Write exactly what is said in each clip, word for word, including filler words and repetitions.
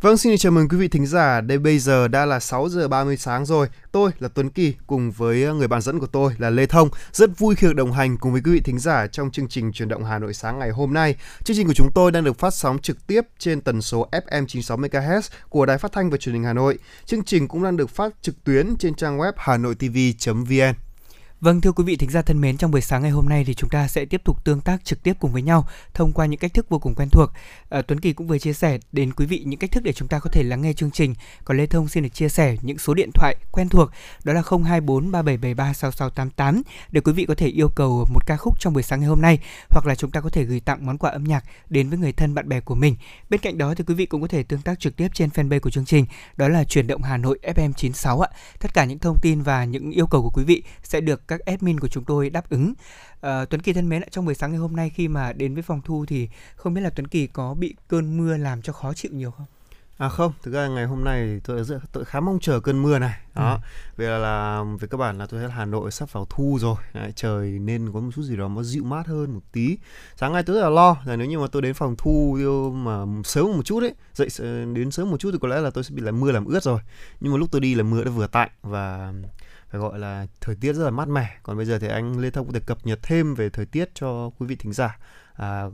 Vâng, xin chào mừng quý vị thính giả. Đây bây giờ đã là sáu giờ ba mươi sáng rồi. Tôi là Tuấn Kỳ cùng với người bạn dẫn của tôi là Lê Thông. Rất vui khi được đồng hành cùng với quý vị thính giả trong chương trình Chuyển động Hà Nội sáng ngày hôm nay. Chương trình của chúng tôi đang được phát sóng trực tiếp trên tần số ép em chín mươi sáu mê ga héc của Đài Phát Thanh và Truyền hình Hà Nội. Chương trình cũng đang được phát trực tuyến trên trang web hanoitv chấm vn. Vâng, thưa quý vị thính giả thân mến, trong buổi sáng ngày hôm nay thì chúng ta sẽ tiếp tục tương tác trực tiếp cùng với nhau thông qua những cách thức vô cùng quen thuộc. À, Tuấn Kỳ cũng vừa chia sẻ đến quý vị những cách thức để chúng ta có thể lắng nghe chương trình. Còn Lê Thông xin được chia sẻ những số điện thoại quen thuộc, đó là không hai bốn ba bảy bảy ba sáu sáu tám tám để quý vị có thể yêu cầu một ca khúc trong buổi sáng ngày hôm nay, hoặc là chúng ta có thể gửi tặng món quà âm nhạc đến với người thân bạn bè của mình. Bên cạnh đó thì quý vị cũng có thể tương tác trực tiếp trên fanpage của chương trình, đó là Chuyển động Hà Nội ép em chín mươi sáu ạ. Tất cả những thông tin và những yêu cầu của quý vị sẽ được các admin của chúng tôi đáp ứng. À, Tuấn Kỳ thân mến, trong buổi sáng ngày hôm nay khi mà đến với phòng thu thì không biết là Tuấn Kỳ có bị cơn mưa làm cho khó chịu nhiều không? À không, thực ra ngày hôm nay tôi tôi khá mong chờ cơn mưa này. Đó. Ừ. Vì là, là về các bạn là tôi thấy là Hà Nội sắp vào thu rồi. Đấy, trời nên có một chút gì đó nó dịu mát hơn một tí. Sáng nay tôi rất là lo là nếu như mà tôi đến phòng thu mà sớm một chút ấy, dậy đến sớm một chút thì có lẽ là tôi sẽ bị là mưa làm ướt rồi. Nhưng mà lúc tôi đi là mưa đã vừa tạnh và phải gọi là thời tiết rất là mát mẻ. Còn bây giờ thì anh Lê Thông có thể cập nhật thêm về thời tiết cho quý vị thính giả, à,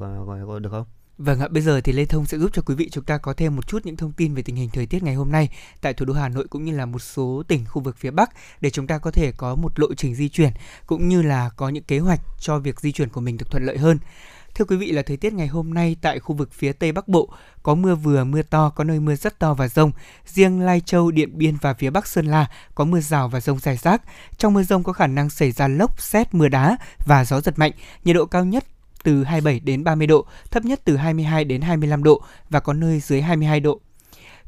gọi được không? Vâng ạ, bây giờ thì Lê Thông sẽ giúp cho quý vị chúng ta có thêm một chút những thông tin về tình hình thời tiết ngày hôm nay tại thủ đô Hà Nội cũng như là một số tỉnh khu vực phía Bắc để chúng ta có thể có một lộ trình di chuyển cũng như là có những kế hoạch cho việc di chuyển của mình được thuận lợi hơn. Thưa quý vị, là thời tiết ngày hôm nay tại khu vực phía Tây Bắc Bộ có mưa vừa, mưa to, có nơi mưa rất to và dông. Riêng Lai Châu, Điện Biên và phía Bắc Sơn La có mưa rào và dông rải rác. Trong mưa dông có khả năng xảy ra lốc, sét, mưa đá và gió giật mạnh. Nhiệt độ cao nhất từ hai mươi bảy đến ba mươi độ, thấp nhất từ hai mươi hai đến hai mươi lăm độ và có nơi dưới hai mươi hai độ.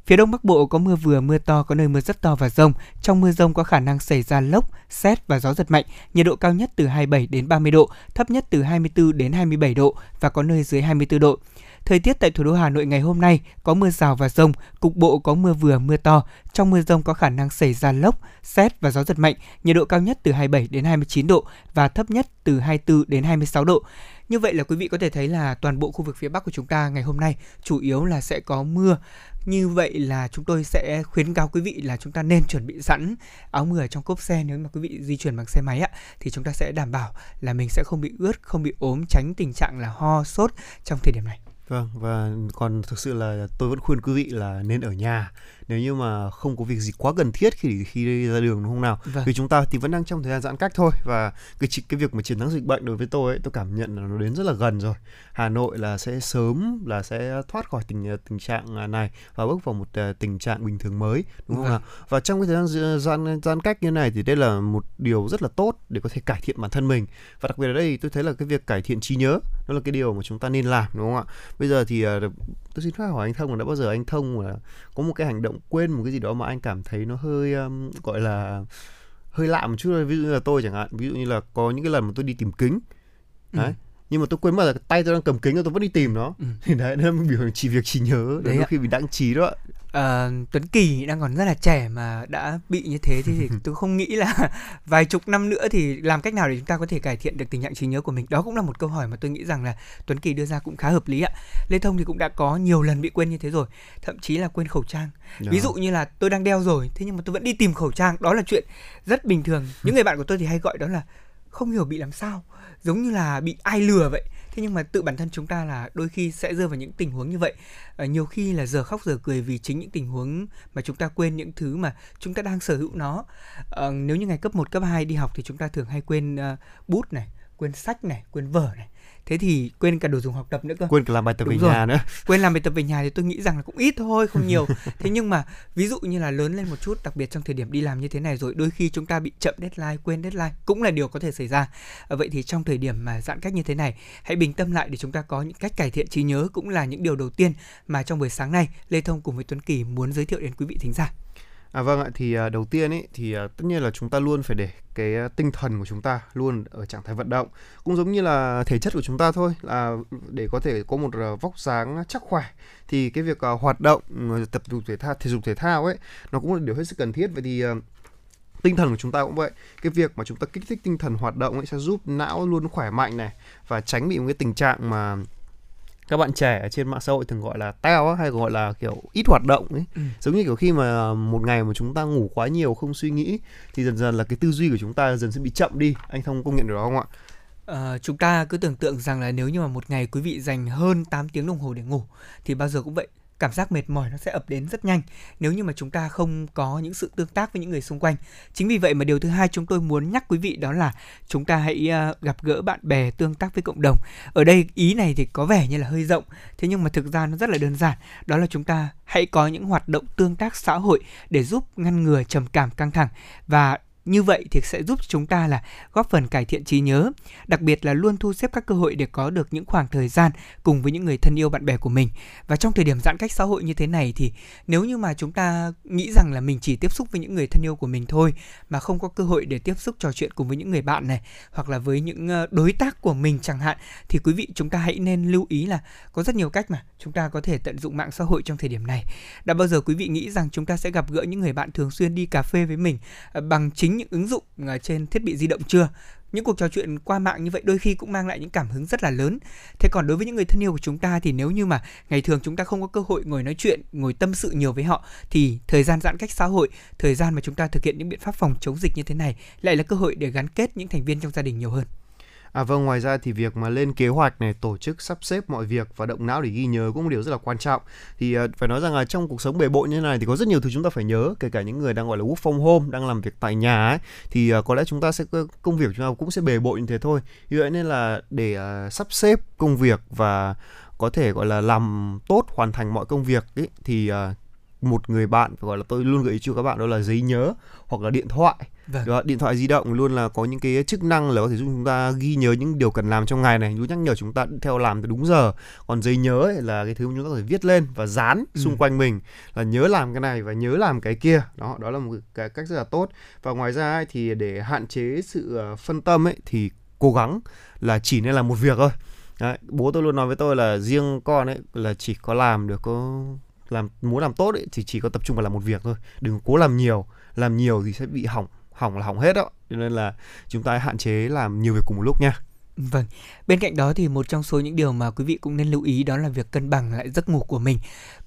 Phía Đông Bắc Bộ có mưa vừa, mưa to, có nơi mưa rất to và dông. Trong mưa dông có khả năng xảy ra lốc, sét và gió giật mạnh. Nhiệt độ cao nhất từ hai mươi bảy đến ba mươi độ, thấp nhất từ hai mươi bốn đến hai mươi bảy độ và có nơi dưới hai mươi bốn độ. Thời tiết tại thủ đô Hà Nội ngày hôm nay có mưa rào và dông, cục bộ có mưa vừa, mưa to. Trong mưa dông có khả năng xảy ra lốc, sét và gió giật mạnh. Nhiệt độ cao nhất từ hai mươi bảy đến hai mươi chín độ và thấp nhất từ hai mươi bốn đến hai mươi sáu độ. Như vậy là quý vị có thể thấy là toàn bộ khu vực phía Bắc của chúng ta ngày hôm nay chủ yếu là sẽ có mưa. Như vậy là chúng tôi sẽ khuyến cáo quý vị là chúng ta nên chuẩn bị sẵn áo mưa ở trong cốp xe. Nếu mà quý vị di chuyển bằng xe máy á, thì chúng ta sẽ đảm bảo là mình sẽ không bị ướt, không bị ốm, tránh tình trạng là ho, sốt trong thời điểm này. Vâng, và còn thực sự là tôi vẫn khuyên quý vị là nên ở nhà nếu như mà không có việc gì quá cần thiết khi khi ra đường, đúng không nào? Vâng. Vì chúng ta thì vẫn đang trong thời gian giãn cách thôi, và cái cái việc mà chiến thắng dịch bệnh đối với tôi ấy, tôi cảm nhận là nó đến rất là gần rồi. Hà Nội là sẽ sớm là sẽ thoát khỏi tình tình trạng này và bước vào một tình trạng bình thường mới, đúng không vâng. nào? Và trong cái thời gian giãn giãn cách như này thì đây là một điều rất là tốt để có thể cải thiện bản thân mình, và đặc biệt ở đây thì tôi thấy là cái việc cải thiện trí nhớ đó là cái điều mà chúng ta nên làm, đúng không ạ? Bây giờ thì tôi xin phép hỏi anh Thông là đã bao giờ anh Thông là có một cái hành động quên một cái gì đó mà anh cảm thấy nó hơi um, gọi là hơi lạ một chút. Ví dụ như là tôi chẳng hạn, ví dụ như là có những cái lần mà tôi đi tìm kính đấy, ừ. nhưng mà tôi quên mất là tay tôi đang cầm kính, tôi vẫn đi tìm nó, ừ. thì đấy nó biểu hiện chỉ việc trí nhớ đấy, đôi khi mình đãng trí đó. À, Tuấn Kỳ đang còn rất là trẻ mà đã bị như thế thì tôi không nghĩ là vài chục năm nữa thì làm cách nào để chúng ta có thể cải thiện được tình trạng trí nhớ của mình. Đó cũng là một câu hỏi mà tôi nghĩ rằng là Tuấn Kỳ đưa ra cũng khá hợp lý ạ. Lê Thông thì cũng đã có nhiều lần bị quên như thế rồi, thậm chí là quên khẩu trang. Đó. Ví dụ như là tôi đang đeo rồi, thế nhưng mà tôi vẫn đi tìm khẩu trang, đó là chuyện rất bình thường. Những người bạn của tôi thì hay gọi đó là không hiểu bị làm sao, giống như là bị ai lừa vậy. Thế nhưng mà tự bản thân chúng ta là đôi khi sẽ rơi vào những tình huống như vậy. À, nhiều khi là giờ khóc giờ cười vì chính những tình huống mà chúng ta quên những thứ mà chúng ta đang sở hữu nó. À, nếu như ngày cấp một, cấp hai đi học thì chúng ta thường hay quên uh, bút này, quên sách này, quên vở này. Thế thì quên cả đồ dùng học tập nữa cơ. Quên cả làm bài tập Đúng về rồi. nhà nữa. Quên làm bài tập về nhà thì tôi nghĩ rằng là cũng ít thôi, không nhiều. Thế nhưng mà ví dụ như là lớn lên một chút, đặc biệt trong thời điểm đi làm như thế này rồi, đôi khi chúng ta bị chậm deadline, quên deadline cũng là điều có thể xảy ra. À, vậy thì trong thời điểm mà giãn cách như thế này, hãy bình tâm lại để chúng ta có những cách cải thiện trí nhớ, cũng là những điều đầu tiên mà trong buổi sáng nay Lê Thông cùng với Tuấn Kỳ muốn giới thiệu đến quý vị thính giả. À vâng ạ, thì đầu tiên ấy thì tất nhiên là chúng ta luôn phải để cái tinh thần của chúng ta luôn ở trạng thái vận động, cũng giống như là thể chất của chúng ta thôi, là để có thể có một vóc dáng chắc khỏe thì cái việc hoạt động, tập thể dục thể thao thể dục thể thao ấy nó cũng là điều hết sức cần thiết. Vậy thì tinh thần của chúng ta cũng vậy. Cái việc mà chúng ta kích thích tinh thần hoạt động ấy sẽ giúp não luôn khỏe mạnh này, và tránh bị một cái tình trạng mà các bạn trẻ ở trên mạng xã hội thường gọi là tao hay gọi là kiểu ít hoạt động ấy. Ừ. Giống như kiểu khi mà một ngày mà chúng ta ngủ quá nhiều không suy nghĩ thì dần dần là cái tư duy của chúng ta dần sẽ bị chậm đi. Anh Thông công nhận được đó không ạ? Uh, chúng ta cứ tưởng tượng rằng là nếu như mà một ngày quý vị dành hơn tám tiếng đồng hồ để ngủ thì bao giờ cũng vậy, cảm giác mệt mỏi nó sẽ ập đến rất nhanh nếu như mà chúng ta không có những sự tương tác với những người xung quanh. Chính vì vậy mà điều thứ hai chúng tôi muốn nhắc quý vị đó là chúng ta hãy uh, gặp gỡ bạn bè, tương tác với cộng đồng. Ở đây ý này thì có vẻ như là hơi rộng, thế nhưng mà thực ra nó rất là đơn giản, đó là chúng ta hãy có những hoạt động tương tác xã hội để giúp ngăn ngừa trầm cảm, căng thẳng, và như vậy thì sẽ giúp chúng ta là góp phần cải thiện trí nhớ, đặc biệt là luôn thu xếp các cơ hội để có được những khoảng thời gian cùng với những người thân yêu, bạn bè của mình. Và trong thời điểm giãn cách xã hội như thế này thì nếu như mà chúng ta nghĩ rằng là mình chỉ tiếp xúc với những người thân yêu của mình thôi mà không có cơ hội để tiếp xúc trò chuyện cùng với những người bạn này hoặc là với những đối tác của mình chẳng hạn, thì quý vị chúng ta hãy nên lưu ý là có rất nhiều cách mà chúng ta có thể tận dụng mạng xã hội trong thời điểm này. Đã bao giờ quý vị nghĩ rằng chúng ta sẽ gặp gỡ những người bạn thường xuyên đi cà phê với mình bằng chính những ứng dụng trên thiết bị di động chưa? Những cuộc trò chuyện qua mạng như vậy đôi khi cũng mang lại những cảm hứng rất là lớn. Thế còn đối với những người thân yêu của chúng ta thì nếu như mà ngày thường chúng ta không có cơ hội ngồi nói chuyện, ngồi tâm sự nhiều với họ thì thời gian giãn cách xã hội, thời gian mà chúng ta thực hiện những biện pháp phòng chống dịch như thế này lại là cơ hội để gắn kết những thành viên trong gia đình nhiều hơn. À vâng, ngoài ra thì việc mà lên kế hoạch này, tổ chức sắp xếp mọi việc và động não để ghi nhớ cũng một điều rất là quan trọng. Thì uh, phải nói rằng là trong cuộc sống bề bộn như thế này thì có rất nhiều thứ chúng ta phải nhớ, kể cả những người đang gọi là work from home, đang làm việc tại nhà ấy, thì uh, có lẽ chúng ta sẽ công việc chúng ta cũng sẽ bề bộn như thế thôi. Như vậy nên là để uh, sắp xếp công việc và có thể gọi là làm tốt, hoàn thành mọi công việc ấy, thì uh, một người bạn gọi là tôi luôn gợi ý cho các bạn đó là giấy nhớ hoặc là điện thoại. Vâng. Điện thoại di động luôn là có những cái chức năng là có thể giúp chúng ta ghi nhớ những điều cần làm trong ngày này, nhắc nhở chúng ta theo làm từ đúng giờ. Còn giấy nhớ ấy là cái thứ mà chúng ta có thể viết lên và dán ừ. xung quanh mình là nhớ làm cái này và nhớ làm cái kia. Đó, đó là một cái cách rất là tốt. Và ngoài ra thì để hạn chế sự phân tâm ấy thì cố gắng là chỉ nên làm một việc thôi. Đấy, bố tôi luôn nói với tôi là riêng con ấy là chỉ có làm được có làm muốn làm tốt ấy thì chỉ có tập trung vào làm một việc thôi, đừng cố làm nhiều, làm nhiều thì sẽ bị hỏng. Hỏng là hỏng hết đó, cho nên là chúng ta hạn chế làm nhiều việc cùng một lúc nha. Vâng, bên cạnh đó thì một trong số những điều mà quý vị cũng nên lưu ý đó là việc cân bằng lại giấc ngủ của mình.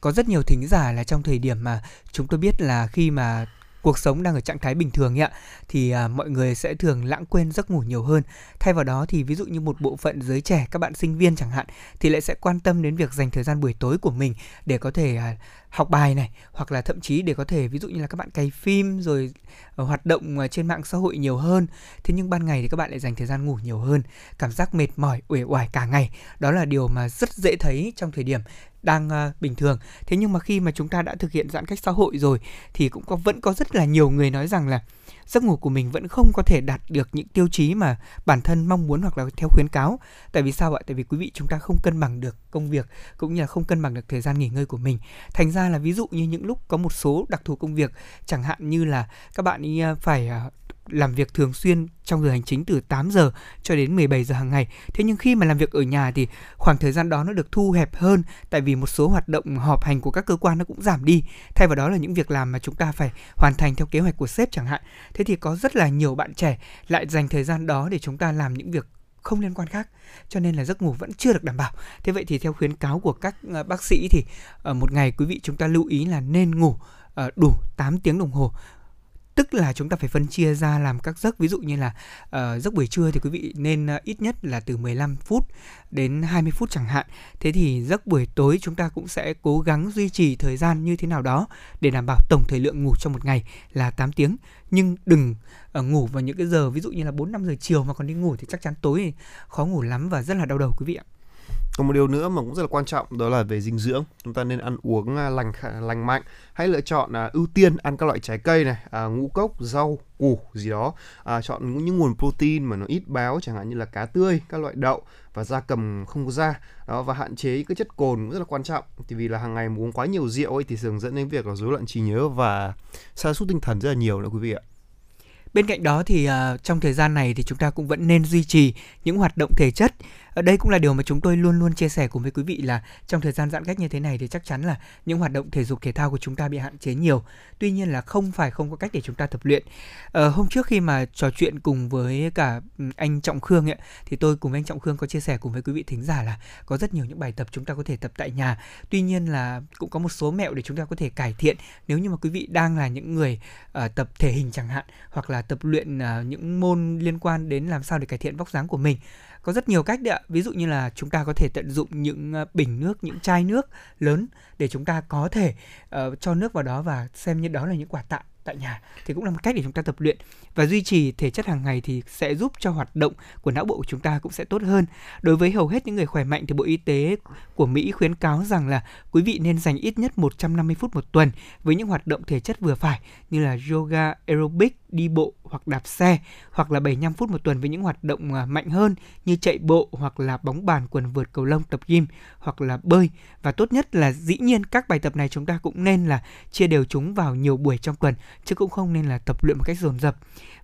Có rất nhiều thính giả là trong thời điểm mà chúng tôi biết là khi mà cuộc sống đang ở trạng thái bình thường ấy ạ, thì à, mọi người sẽ thường lãng quên giấc ngủ nhiều hơn. Thay vào đó thì ví dụ như một bộ phận giới trẻ, các bạn sinh viên chẳng hạn, thì lại sẽ quan tâm đến việc dành thời gian buổi tối của mình để có thể à, học bài này, hoặc là thậm chí để có thể ví dụ như là các bạn cày phim rồi à, hoạt động à, trên mạng xã hội nhiều hơn. Thế nhưng ban ngày thì các bạn lại dành thời gian ngủ nhiều hơn, cảm giác mệt mỏi, uể oải cả ngày. Đó là điều mà rất dễ thấy trong thời điểm đang uh, bình thường. Thế nhưng mà khi mà chúng ta đã thực hiện giãn cách xã hội rồi thì cũng có, vẫn có rất là nhiều người nói rằng là giấc ngủ của mình vẫn không có thể đạt được những tiêu chí mà bản thân mong muốn hoặc là theo khuyến cáo. Tại vì sao ạ? Tại vì quý vị chúng ta không cân bằng được công việc cũng như là không cân bằng được thời gian nghỉ ngơi của mình. Thành ra là ví dụ như những lúc có một số đặc thù công việc, chẳng hạn như là các bạn ý phải uh, làm việc thường xuyên trong giờ hành chính từ tám giờ cho đến mười bảy giờ hàng ngày. Thế nhưng khi mà làm việc ở nhà thì khoảng thời gian đó nó được thu hẹp hơn, tại vì một số hoạt động họp hành của các cơ quan nó cũng giảm đi. Thay vào đó là những việc làm mà chúng ta phải hoàn thành theo kế hoạch của sếp chẳng hạn. Thế thì có rất là nhiều bạn trẻ lại dành thời gian đó để chúng ta làm những việc không liên quan khác, cho nên là giấc ngủ vẫn chưa được đảm bảo. Thế vậy thì theo khuyến cáo của các bác sĩ thì một ngày quý vị chúng ta lưu ý là nên ngủ đủ tám tiếng đồng hồ. Tức là chúng ta phải phân chia ra làm các giấc, ví dụ như là uh, giấc buổi trưa thì quý vị nên uh, ít nhất là từ mười lăm phút đến hai mươi phút chẳng hạn. Thế thì giấc buổi tối chúng ta cũng sẽ cố gắng duy trì thời gian như thế nào đó để đảm bảo tổng thời lượng ngủ trong một ngày là tám tiếng. Nhưng đừng uh, ngủ vào những cái giờ ví dụ như là bốn năm giờ chiều mà còn đi ngủ thì chắc chắn tối thì khó ngủ lắm và rất là đau đầu quý vị ạ. Còn một điều nữa mà cũng rất là quan trọng đó là về dinh dưỡng. Chúng ta nên ăn uống lành lành mạnh. Hãy lựa chọn à, ưu tiên ăn các loại trái cây này, à, ngũ cốc, rau, củ gì đó. À, chọn những nguồn protein mà nó ít béo, chẳng hạn như là cá tươi, các loại đậu và gia cầm không có da. Đó, và hạn chế các chất cồn cũng rất là quan trọng. Thì vì là hàng ngày uống quá nhiều rượu ấy thì thường dẫn đến việc là rối loạn trí nhớ và sa sút tinh thần rất là nhiều nữa quý vị ạ. Bên cạnh đó thì uh, trong thời gian này thì chúng ta cũng vẫn nên duy trì những hoạt động thể chất. Đây cũng là điều mà chúng tôi luôn luôn chia sẻ cùng với quý vị là trong thời gian giãn cách như thế này thì chắc chắn là những hoạt động thể dục thể thao của chúng ta bị hạn chế nhiều. Tuy nhiên là không phải không có cách để chúng ta tập luyện. Ờ, hôm trước khi mà trò chuyện cùng với cả anh Trọng Khương ấy, thì tôi cùng anh Trọng Khương có chia sẻ cùng với quý vị thính giả là có rất nhiều những bài tập chúng ta có thể tập tại nhà. Tuy nhiên là cũng có một số mẹo để chúng ta có thể cải thiện nếu như mà quý vị đang là những người uh, tập thể hình chẳng hạn, hoặc là tập luyện uh, những môn liên quan đến làm sao để cải thiện vóc dáng của mình. Có rất nhiều cách đấy ạ. Ví dụ như là chúng ta có thể tận dụng những bình nước, những chai nước lớn để chúng ta có thể uh, cho nước vào đó và xem như đó là những quả tạ tại nhà, thì cũng là một cách để chúng ta tập luyện. Và duy trì thể chất hàng ngày thì sẽ giúp cho hoạt động của não bộ của chúng ta cũng sẽ tốt hơn. Đối với hầu hết những người khỏe mạnh thì Bộ Y tế của Mỹ khuyến cáo rằng là quý vị nên dành ít nhất một trăm năm mươi phút một tuần với những hoạt động thể chất vừa phải như là yoga, aerobic, đi bộ hoặc đạp xe, hoặc là bảy mươi lăm phút một tuần với những hoạt động mạnh hơn như chạy bộ hoặc là bóng bàn, quần vợt, cầu lông, tập gym hoặc là bơi. Và tốt nhất là dĩ nhiên các bài tập này chúng ta cũng nên là chia đều chúng vào nhiều buổi trong tuần, chứ cũng không nên là tập luyện một cách dồn dập.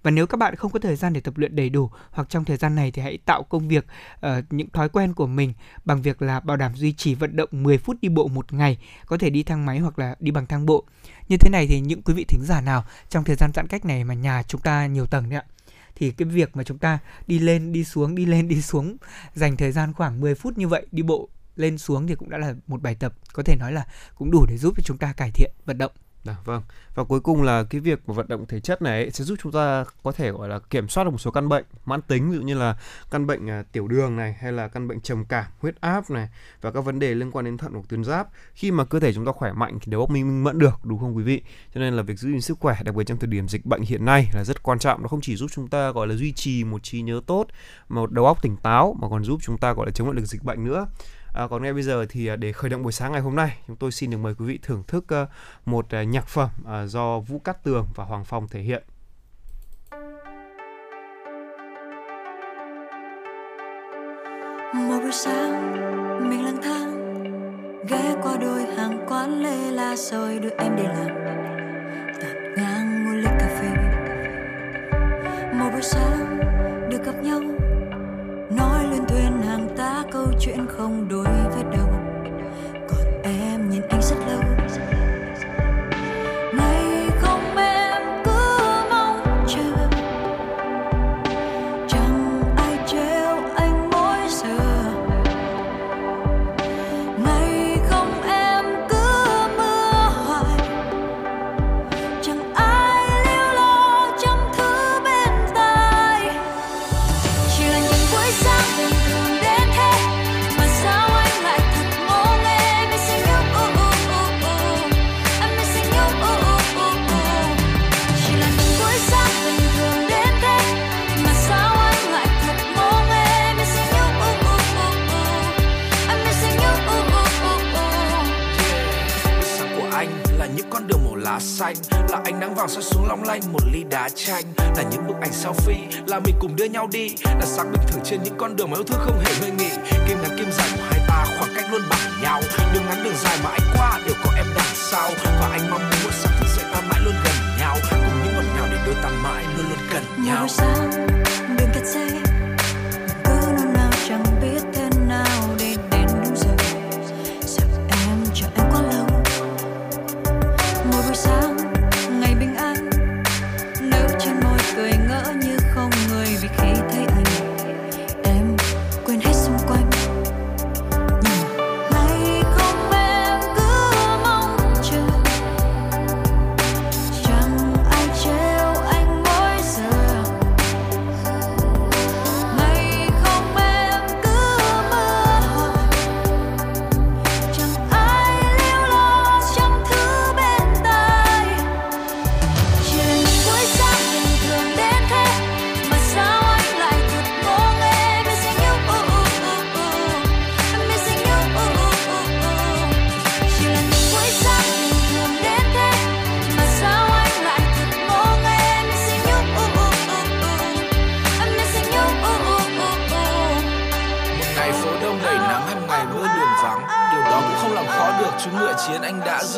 Và nếu các bạn không có thời gian để tập luyện đầy đủ hoặc trong thời gian này thì hãy tạo công việc uh, những thói quen của mình bằng việc là bảo đảm duy trì vận động mười phút đi bộ một ngày, có thể đi thang máy hoặc là đi bằng thang bộ. Như thế này thì những quý vị thính giả nào trong thời gian giãn cách này mà nhà chúng ta nhiều tầng đấy ạ, thì cái việc mà chúng ta đi lên đi xuống, đi lên đi xuống, dành thời gian khoảng mười phút như vậy đi bộ lên xuống thì cũng đã là một bài tập có thể nói là cũng đủ để giúp cho chúng ta cải thiện vận động. À, vâng. Và cuối cùng là cái việc mà vận động thể chất này ấy, sẽ giúp chúng ta có thể gọi là kiểm soát được một số căn bệnh mãn tính, ví dụ như là căn bệnh à, tiểu đường này, hay là căn bệnh trầm cảm, huyết áp này, và các vấn đề liên quan đến thận hoặc tuyến giáp. Khi mà cơ thể chúng ta khỏe mạnh thì đầu óc mình minh mẫn được, đúng không quý vị? Cho nên là việc giữ gìn sức khỏe, đặc biệt trong thời điểm dịch bệnh hiện nay là rất quan trọng. Nó không chỉ giúp chúng ta gọi là duy trì một trí nhớ tốt, một đầu óc tỉnh táo, mà còn giúp chúng ta gọi là chống lại được dịch bệnh nữa. À, còn ngay bây giờ thì để khởi động buổi sáng ngày hôm nay, chúng tôi xin được mời quý vị thưởng thức một nhạc phẩm do Vũ Cát Tường và Hoàng Phong thể hiện. Một buổi sáng mình lang thang ghé qua đôi hàng quán lê la rồi đưa em đi làm, tạt ngang mua ly cà phê. Một buổi sáng được gặp nhau, nói lên thuyền hàng tá câu chuyện không đối với đâu, còn em nhìn anh rất lâu. Ngày không em cứ mong chờ, chẳng ai trêu anh mỗi giờ. Ngày không em cứ mưa hoài, chẳng ai liêu lo trăm thứ bên tai. Chỉ là những buổi sáng bình thường đến thế mà sao anh lại thật ngô nghê. Em biết xin nhau, oh oh oh oh, em biết xin nhau, oh oh oh oh. Chỉ là những buổi sáng bình thường đến thế mà sao anh lại thật ngô nghê. Em biết xin nhau, oh oh oh oh, em biết xin nhau, oh oh oh oh. Buổi sáng của anh là những con đường màu lá xanh, là ánh nắng vàng soi xuống long lanh một ly đá chanh, là những bức ảnh selfie, là mình cùng đưa nhau đi, là sáng bình thường trên những con đường mà yêu thương không hề ngơi nghỉ. Kim ngắn kim dài của hai ta, khoảng cách luôn bằng nhau, đường ngắn đường dài mà anh qua đều có em đằng sau. Và anh mong muốn một sáng thức dậy ta mãi luôn gần nhau, cùng những ngọt ngào để đôi ta mãi luôn luôn gần nhau. Mỗi sáng đường kẹt xe, cứ nôn nao chẳng biết thế nào để đến đúng giờ, giờ em chờ em quá lâu. Mỗi buổi sáng ngày bình an, nở trên môi cười ngỡ như không người, vì khi thấy anh em quên hết xung quanh. Ngày không em cứ mong chờ, chẳng ai trêu anh mỗi giờ.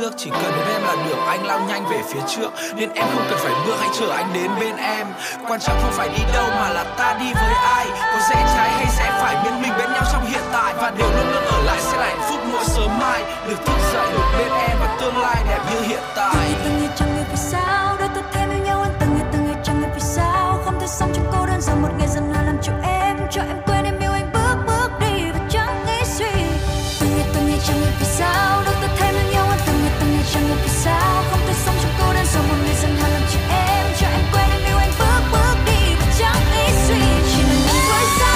nước, chỉ cần đến em là được. Anh lao nhanh về phía trước nên em không cần phải bước, hãy chờ anh đến bên em. Quan trọng không phải đi đâu mà là ta đi với ai, có dễ trái hay sẽ phải, bên mình bên nhau trong hiện tại, và điều luôn luôn ở lại sẽ là hạnh phúc mỗi sớm mai. Được thức dậy được bên em và tương lai đẹp như hiện tại. Từng ngày chẳng người vì sao đôi ta thêm yêu nhau, anh từng ngày từng ngày chẳng người vì sao không thể sống trong cô đơn, giờ một ngày dần là làm chịu em, cho em quên em yêu anh bước bước đi và chẳng nghĩ suy. Từng ngày từng ngày chẳng người vì sao đôi ta thêm yêu nhau, anh từng ngày từng ngày chẳng người vì sao không thể sống trong cô đơn, giờ một ngày dần là làm chịu em, cho em quên em yêu anh bước bước đi và chẳng nghĩ suy. Chỉ mình anh với sao?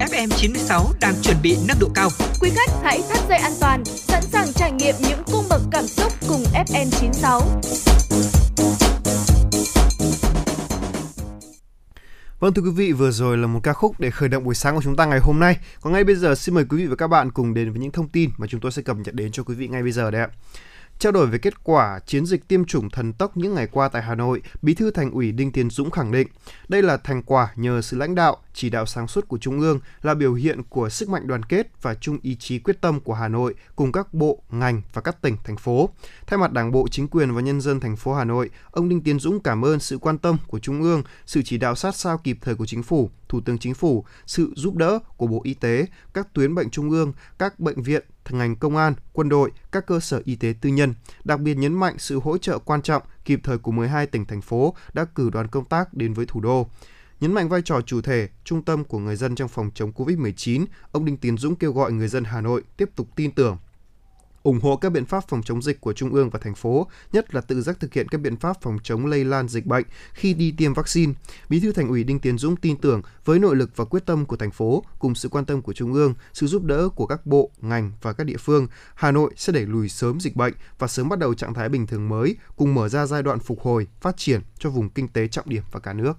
ép em chín sáu đang chuẩn bị nâng độ cao. Quý khách hãy thắt dây an toàn, sẵn sàng trải nghiệm những cung bậc cảm xúc cùng ép em chín sáu. Vâng, thưa quý vị, vừa rồi là một ca khúc để khởi động buổi sáng của chúng ta ngày hôm nay. Còn ngay bây giờ xin mời quý vị và các bạn cùng đến với những thông tin mà chúng tôi sẽ cập nhật đến cho quý vị ngay bây giờ đây ạ. Trao đổi về kết quả chiến dịch tiêm chủng thần tốc những ngày qua tại Hà Nội, Bí thư Thành ủy Đinh Tiến Dũng khẳng định đây là thành quả nhờ sự lãnh đạo, chỉ đạo sáng suốt của Trung ương, là biểu hiện của sức mạnh đoàn kết và chung ý chí quyết tâm của Hà Nội cùng các bộ, ngành và các tỉnh, thành phố. Thay mặt Đảng bộ, chính quyền và nhân dân thành phố Hà Nội, ông Đinh Tiến Dũng cảm ơn sự quan tâm của Trung ương, sự chỉ đạo sát sao kịp thời của Chính phủ, Thủ tướng Chính phủ, sự giúp đỡ của Bộ Y tế, các tuyến bệnh Trung ương, các bệnh viện, ngành công an, quân đội, các cơ sở y tế tư nhân, đặc biệt nhấn mạnh sự hỗ trợ quan trọng kịp thời của mười hai tỉnh, thành phố đã cử đoàn công tác đến với thủ đô. Nhấn mạnh vai trò chủ thể, trung tâm của người dân trong phòng chống covid mười chín, ông Đinh Tiến Dũng kêu gọi người dân Hà Nội tiếp tục tin tưởng, ủng hộ các biện pháp phòng chống dịch của Trung ương và thành phố, nhất là tự giác thực hiện các biện pháp phòng chống lây lan dịch bệnh khi đi tiêm vaccine. Bí thư Thành ủy Đinh Tiến Dũng tin tưởng với nội lực và quyết tâm của thành phố, cùng sự quan tâm của Trung ương, sự giúp đỡ của các bộ, ngành và các địa phương, Hà Nội sẽ đẩy lùi sớm dịch bệnh và sớm bắt đầu trạng thái bình thường mới, cùng mở ra giai đoạn phục hồi, phát triển cho vùng kinh tế trọng điểm và cả nước.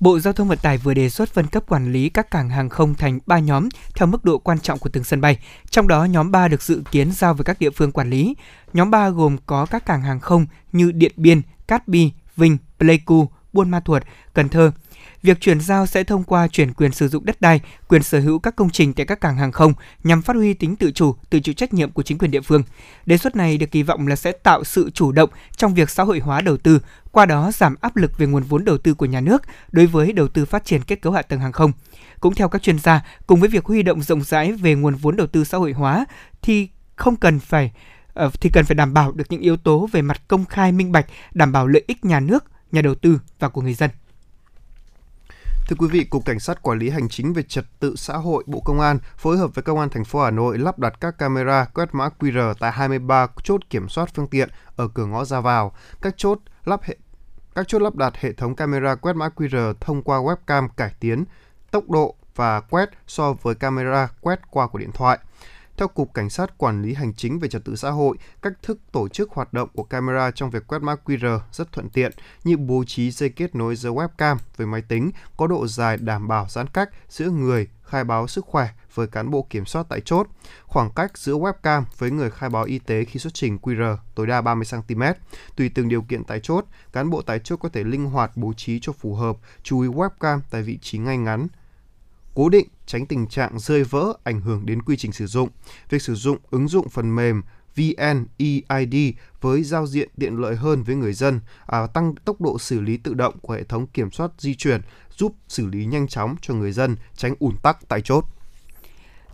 Bộ Giao thông Vận tải vừa đề xuất phân cấp quản lý các cảng hàng không thành ba nhóm theo mức độ quan trọng của từng sân bay. Trong đó, nhóm ba được dự kiến giao với các địa phương quản lý. Nhóm ba gồm có các cảng hàng không như Điện Biên, Cát Bi, Vinh, Pleiku, Buôn Ma Thuột, Cần Thơ. Việc chuyển giao sẽ thông qua chuyển quyền sử dụng đất đai, quyền sở hữu các công trình tại các cảng hàng không nhằm phát huy tính tự chủ, tự chịu trách nhiệm của chính quyền địa phương. Đề xuất này được kỳ vọng là sẽ tạo sự chủ động trong việc xã hội hóa đầu tư, qua đó giảm áp lực về nguồn vốn đầu tư của nhà nước đối với đầu tư phát triển kết cấu hạ tầng hàng không. Cũng theo các chuyên gia, cùng với việc huy động rộng rãi về nguồn vốn đầu tư xã hội hóa thì không cần phải thì cần phải đảm bảo được những yếu tố về mặt công khai minh bạch, đảm bảo lợi ích nhà nước, nhà đầu tư và của người dân. Thưa quý vị, Cục Cảnh sát Quản lý Hành chính về Trật tự xã hội Bộ Công an phối hợp với Công an thành phố Hà Nội lắp đặt các camera quét mã quy rờ tại hai mươi ba chốt kiểm soát phương tiện ở cửa ngõ ra vào. Các chốt lắp hệ... các chốt lắp đặt hệ thống camera quét mã quy rờ thông qua webcam cải tiến tốc độ và quét so với camera quét qua của điện thoại. Theo Cục Cảnh sát Quản lý Hành chính về Trật tự xã hội, cách thức tổ chức hoạt động của camera trong việc quét mã quy rờ rất thuận tiện, như bố trí dây kết nối giữa webcam với máy tính, có độ dài đảm bảo giãn cách giữa người khai báo sức khỏe với cán bộ kiểm soát tại chốt, khoảng cách giữa webcam với người khai báo y tế khi xuất trình quy rờ tối đa ba mươi xăng ti mét. Tùy từng điều kiện tại chốt, cán bộ tại chốt có thể linh hoạt bố trí cho phù hợp, chú ý webcam tại vị trí ngay ngắn, cố định, tránh tình trạng rơi vỡ ảnh hưởng đến quy trình sử dụng. Việc sử dụng ứng dụng phần mềm vê en e i đê với giao diện tiện lợi hơn với người dân, à, tăng tốc độ xử lý tự động của hệ thống kiểm soát di chuyển, giúp xử lý nhanh chóng cho người dân, tránh ùn tắc tại chốt.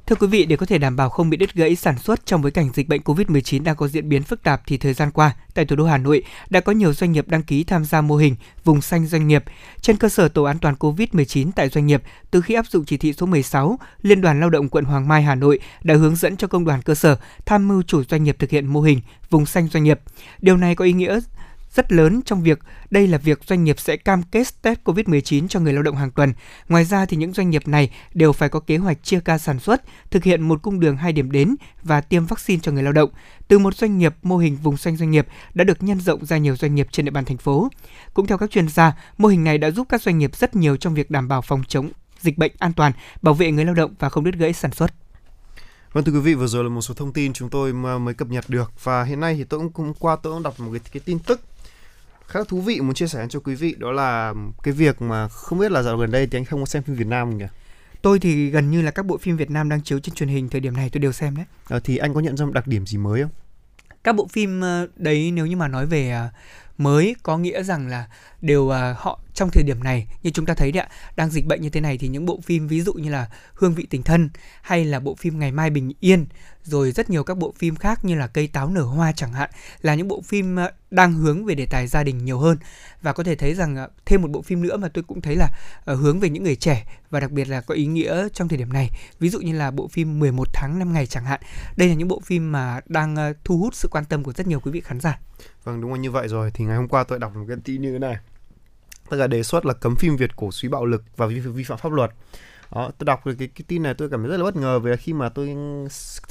Thưa quý vị, để có thể đảm bảo không bị đứt gãy sản xuất trong bối cảnh dịch bệnh covid mười chín đang có diễn biến phức tạp thì thời gian qua, tại thủ đô Hà Nội đã có nhiều doanh nghiệp đăng ký tham gia mô hình vùng xanh doanh nghiệp. Trên cơ sở tổ an toàn covid mười chín tại doanh nghiệp, từ khi áp dụng chỉ thị số mười sáu, Liên đoàn Lao động quận Hoàng Mai Hà Nội đã hướng dẫn cho công đoàn cơ sở tham mưu chủ doanh nghiệp thực hiện mô hình vùng xanh doanh nghiệp. Điều này có ý nghĩa rất lớn trong việc đây là việc doanh nghiệp sẽ cam kết test covid mười chín cho người lao động hàng tuần. Ngoài ra thì những doanh nghiệp này đều phải có kế hoạch chia ca sản xuất, thực hiện một cung đường hai điểm đến và tiêm vaccine cho người lao động. Từ một doanh nghiệp, mô hình vùng xanh doanh nghiệp đã được nhân rộng ra nhiều doanh nghiệp trên địa bàn thành phố. Cũng theo các chuyên gia, mô hình này đã giúp các doanh nghiệp rất nhiều trong việc đảm bảo phòng chống dịch bệnh an toàn, bảo vệ người lao động và không đứt gãy sản xuất. Vâng, thưa quý vị, vừa rồi là một số thông tin chúng tôi mới cập nhật được, và hiện nay thì tôi cũng qua tôi cũng đọc một cái, cái tin tức khá thú vị muốn chia sẻ cho quý vị, đó là cái việc mà không biết là dạo gần đây thì anh không có xem phim Việt Nam nhỉ? Tôi thì gần như là các bộ phim Việt Nam đang chiếu trên truyền hình thời điểm này tôi đều xem đấy. À, thì anh có nhận ra đặc điểm gì mới không? Các bộ phim đấy nếu như mà nói về mới có nghĩa rằng là đều họ trong thời điểm này như chúng ta thấy đấy ạ, đang dịch bệnh như thế này thì những bộ phim ví dụ như là Hương vị tình thân hay là bộ phim Ngày mai bình yên, rồi rất nhiều các bộ phim khác như là Cây táo nở hoa chẳng hạn, là những bộ phim đang hướng về đề tài gia đình nhiều hơn. Và có thể thấy rằng thêm một bộ phim nữa mà tôi cũng thấy là hướng về những người trẻ và đặc biệt là có ý nghĩa trong thời điểm này, ví dụ như là bộ phim mười một tháng năm ngày chẳng hạn. Đây là những bộ phim mà đang thu hút sự quan tâm của rất nhiều quý vị khán giả. Vâng, đúng là như vậy rồi. Thì ngày hôm qua tôi đọc một cái tin như thế này, tức là đề xuất là cấm phim Việt cổ suý bạo lực và vi phạm pháp luật. Đó, tôi đọc cái, cái tin này tôi cảm thấy rất là bất ngờ, vì khi mà tôi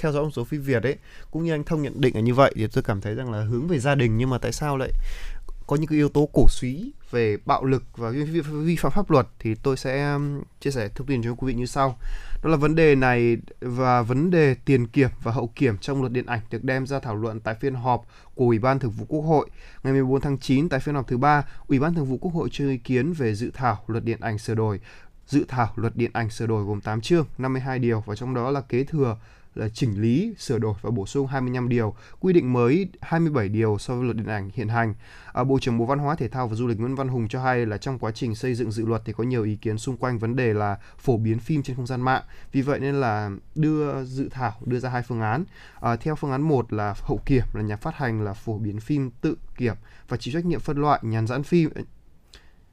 theo dõi một số phim Việt ấy, cũng như anh Thông nhận định là như vậy, thì tôi cảm thấy rằng là hướng về gia đình nhưng mà tại sao lại có những cái yếu tố cổ suý về bạo lực và vi phạm pháp luật. Thì tôi sẽ chia sẻ thông tin cho quý vị như sau. Đó là vấn đề này và vấn đề tiền kiểm và hậu kiểm trong luật điện ảnh được đem ra thảo luận tại phiên họp của Ủy ban Thường vụ Quốc hội. Ngày mười bốn tháng chín, tại phiên họp thứ ba, Ủy ban Thường vụ Quốc hội cho ý kiến về dự thảo luật điện ảnh sửa đổi. Dự thảo luật điện ảnh sửa đổi gồm tám chương, năm mươi hai điều và trong đó là kế thừa, là chỉnh lý, sửa đổi và bổ sung hai mươi lăm điều, quy định mới hai mươi bảy điều so với luật điện ảnh hiện hành. À, Bộ trưởng Bộ Văn hóa, Thể thao và Du lịch Nguyễn Văn Hùng cho hay là trong quá trình xây dựng dự luật thì có nhiều ý kiến xung quanh vấn đề là phổ biến phim trên không gian mạng. Vì vậy nên là đưa dự thảo đưa ra hai phương án. À, theo phương án một là hậu kiểm, là nhà phát hành là phổ biến phim tự kiểm và chịu trách nhiệm phân loại nhãn dán phim,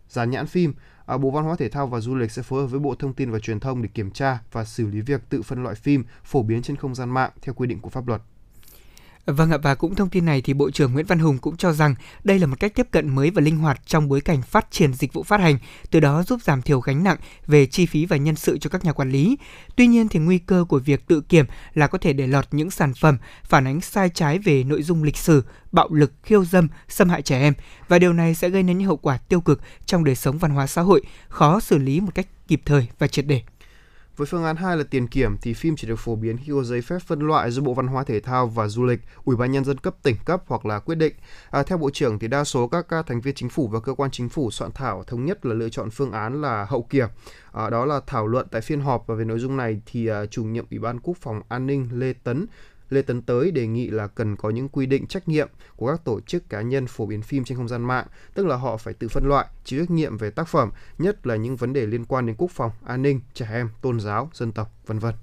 dán nhãn phim. À, Bộ Văn hóa, Thể thao và Du lịch sẽ phối hợp với Bộ Thông tin và Truyền thông để kiểm tra và xử lý việc tự phân loại phim phổ biến trên không gian mạng theo quy định của pháp luật. Vâng ạ, và cũng thông tin này thì Bộ trưởng Nguyễn Văn Hùng cũng cho rằng đây là một cách tiếp cận mới và linh hoạt trong bối cảnh phát triển dịch vụ phát hành, từ đó giúp giảm thiểu gánh nặng về chi phí và nhân sự cho các nhà quản lý. Tuy nhiên thì nguy cơ của việc tự kiểm là có thể để lọt những sản phẩm phản ánh sai trái về nội dung lịch sử, bạo lực, khiêu dâm, xâm hại trẻ em, và điều này sẽ gây nên những hậu quả tiêu cực trong đời sống văn hóa xã hội, khó xử lý một cách kịp thời và triệt để. Với phương án hai là tiền kiểm thì phim chỉ được phổ biến khi có giấy phép phân loại do Bộ Văn hóa, Thể thao và Du lịch, Ủy ban Nhân dân cấp tỉnh cấp hoặc là quyết định. À, theo Bộ trưởng thì đa số các thành viên chính phủ và cơ quan chính phủ soạn thảo thống nhất là lựa chọn phương án là hậu kiểm. À, đó là thảo luận tại phiên họp, và về nội dung này thì à, chủ nhiệm Ủy ban Quốc phòng An ninh Lê Tấn Lê Tấn Tới đề nghị là cần có những quy định trách nhiệm của các tổ chức cá nhân phổ biến phim trên không gian mạng, tức là họ phải tự phân loại, chịu trách nhiệm về tác phẩm, nhất là những vấn đề liên quan đến quốc phòng, an ninh, trẻ em, tôn giáo, dân tộc, vân vân.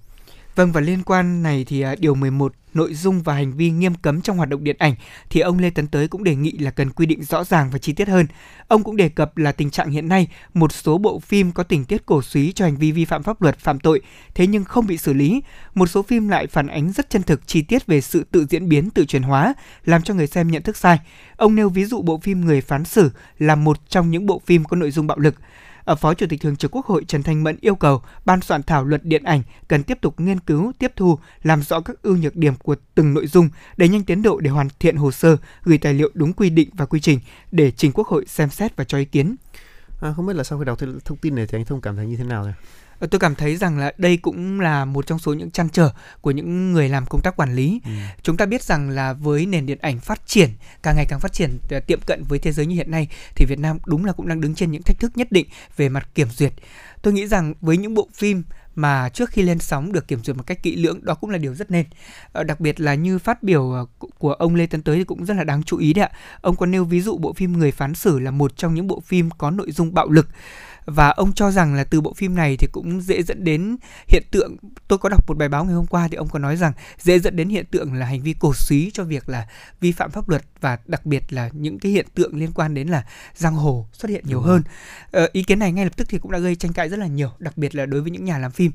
Vâng, và liên quan này thì điều mười một, nội dung và hành vi nghiêm cấm trong hoạt động điện ảnh, thì ông Lê Tấn Tới cũng đề nghị là cần quy định rõ ràng và chi tiết hơn. Ông cũng đề cập là tình trạng hiện nay một số bộ phim có tình tiết cổ súy cho hành vi vi phạm pháp luật, phạm tội, thế nhưng không bị xử lý. Một số phim lại phản ánh rất chân thực, chi tiết về sự tự diễn biến, tự chuyển hóa, làm cho người xem nhận thức sai. Ông nêu ví dụ bộ phim Người phán xử là một trong những bộ phim có nội dung bạo lực. Phó Chủ tịch Thường trực Quốc hội Trần Thanh Mẫn yêu cầu Ban soạn thảo luật điện ảnh cần tiếp tục nghiên cứu, tiếp thu, làm rõ các ưu nhược điểm của từng nội dung, đẩy nhanh tiến độ để hoàn thiện hồ sơ, gửi tài liệu đúng quy định và quy trình để trình Quốc hội xem xét và cho ý kiến. À, không biết là sau khi đọc thông tin này thì anh Thông cảm thấy như thế nào rồi? Tôi cảm thấy rằng là đây cũng là một trong số những trăn trở của những người làm công tác quản lý. Ừ. Chúng ta biết rằng là với nền điện ảnh phát triển, càng ngày càng phát triển, tiệm cận với thế giới như hiện nay, thì Việt Nam đúng là cũng đang đứng trên những thách thức nhất định về mặt kiểm duyệt. Tôi nghĩ rằng với những bộ phim mà trước khi lên sóng được kiểm duyệt một cách kỹ lưỡng, đó cũng là điều rất nên. Đặc biệt là như phát biểu của ông Lê Tấn Tới thì cũng rất là đáng chú ý đấy ạ. Ông còn nêu ví dụ bộ phim Người phán xử là một trong những bộ phim có nội dung bạo lực. Và ông cho rằng là từ bộ phim này thì cũng dễ dẫn đến hiện tượng, tôi có đọc một bài báo ngày hôm qua thì ông có nói rằng dễ dẫn đến hiện tượng là hành vi cổ súy cho việc là vi phạm pháp luật, và đặc biệt là những cái hiện tượng liên quan đến là giang hồ xuất hiện nhiều hơn. Ờ, ý kiến này ngay lập tức thì cũng đã gây tranh cãi rất là nhiều, đặc biệt là đối với những nhà làm phim.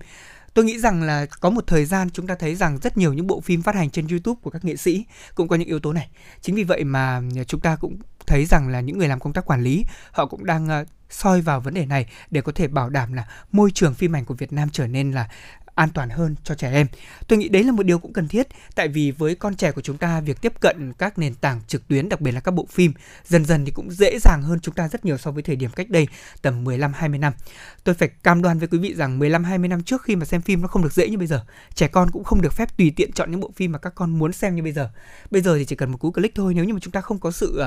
Tôi nghĩ rằng là có một thời gian chúng ta thấy rằng rất nhiều những bộ phim phát hành trên YouTube của các nghệ sĩ cũng có những yếu tố này. Chính vì vậy mà chúng ta cũng thấy rằng là những người làm công tác quản lý họ cũng đang uh, soi vào vấn đề này để có thể bảo đảm là môi trường phim ảnh của Việt Nam trở nên là an toàn hơn cho trẻ em. Tôi nghĩ đấy là một điều cũng cần thiết, tại vì với con trẻ của chúng ta, việc tiếp cận các nền tảng trực tuyến, đặc biệt là các bộ phim, dần dần thì cũng dễ dàng hơn chúng ta rất nhiều so với thời điểm cách đây tầm mười lăm hai mươi năm. Tôi phải cam đoan với quý vị rằng mười lăm hai mươi năm trước khi mà xem phim nó không được dễ như bây giờ. Trẻ con cũng không được phép tùy tiện chọn những bộ phim mà các con muốn xem như bây giờ. Bây giờ thì chỉ cần một cú click thôi, nếu như mà chúng ta không có sự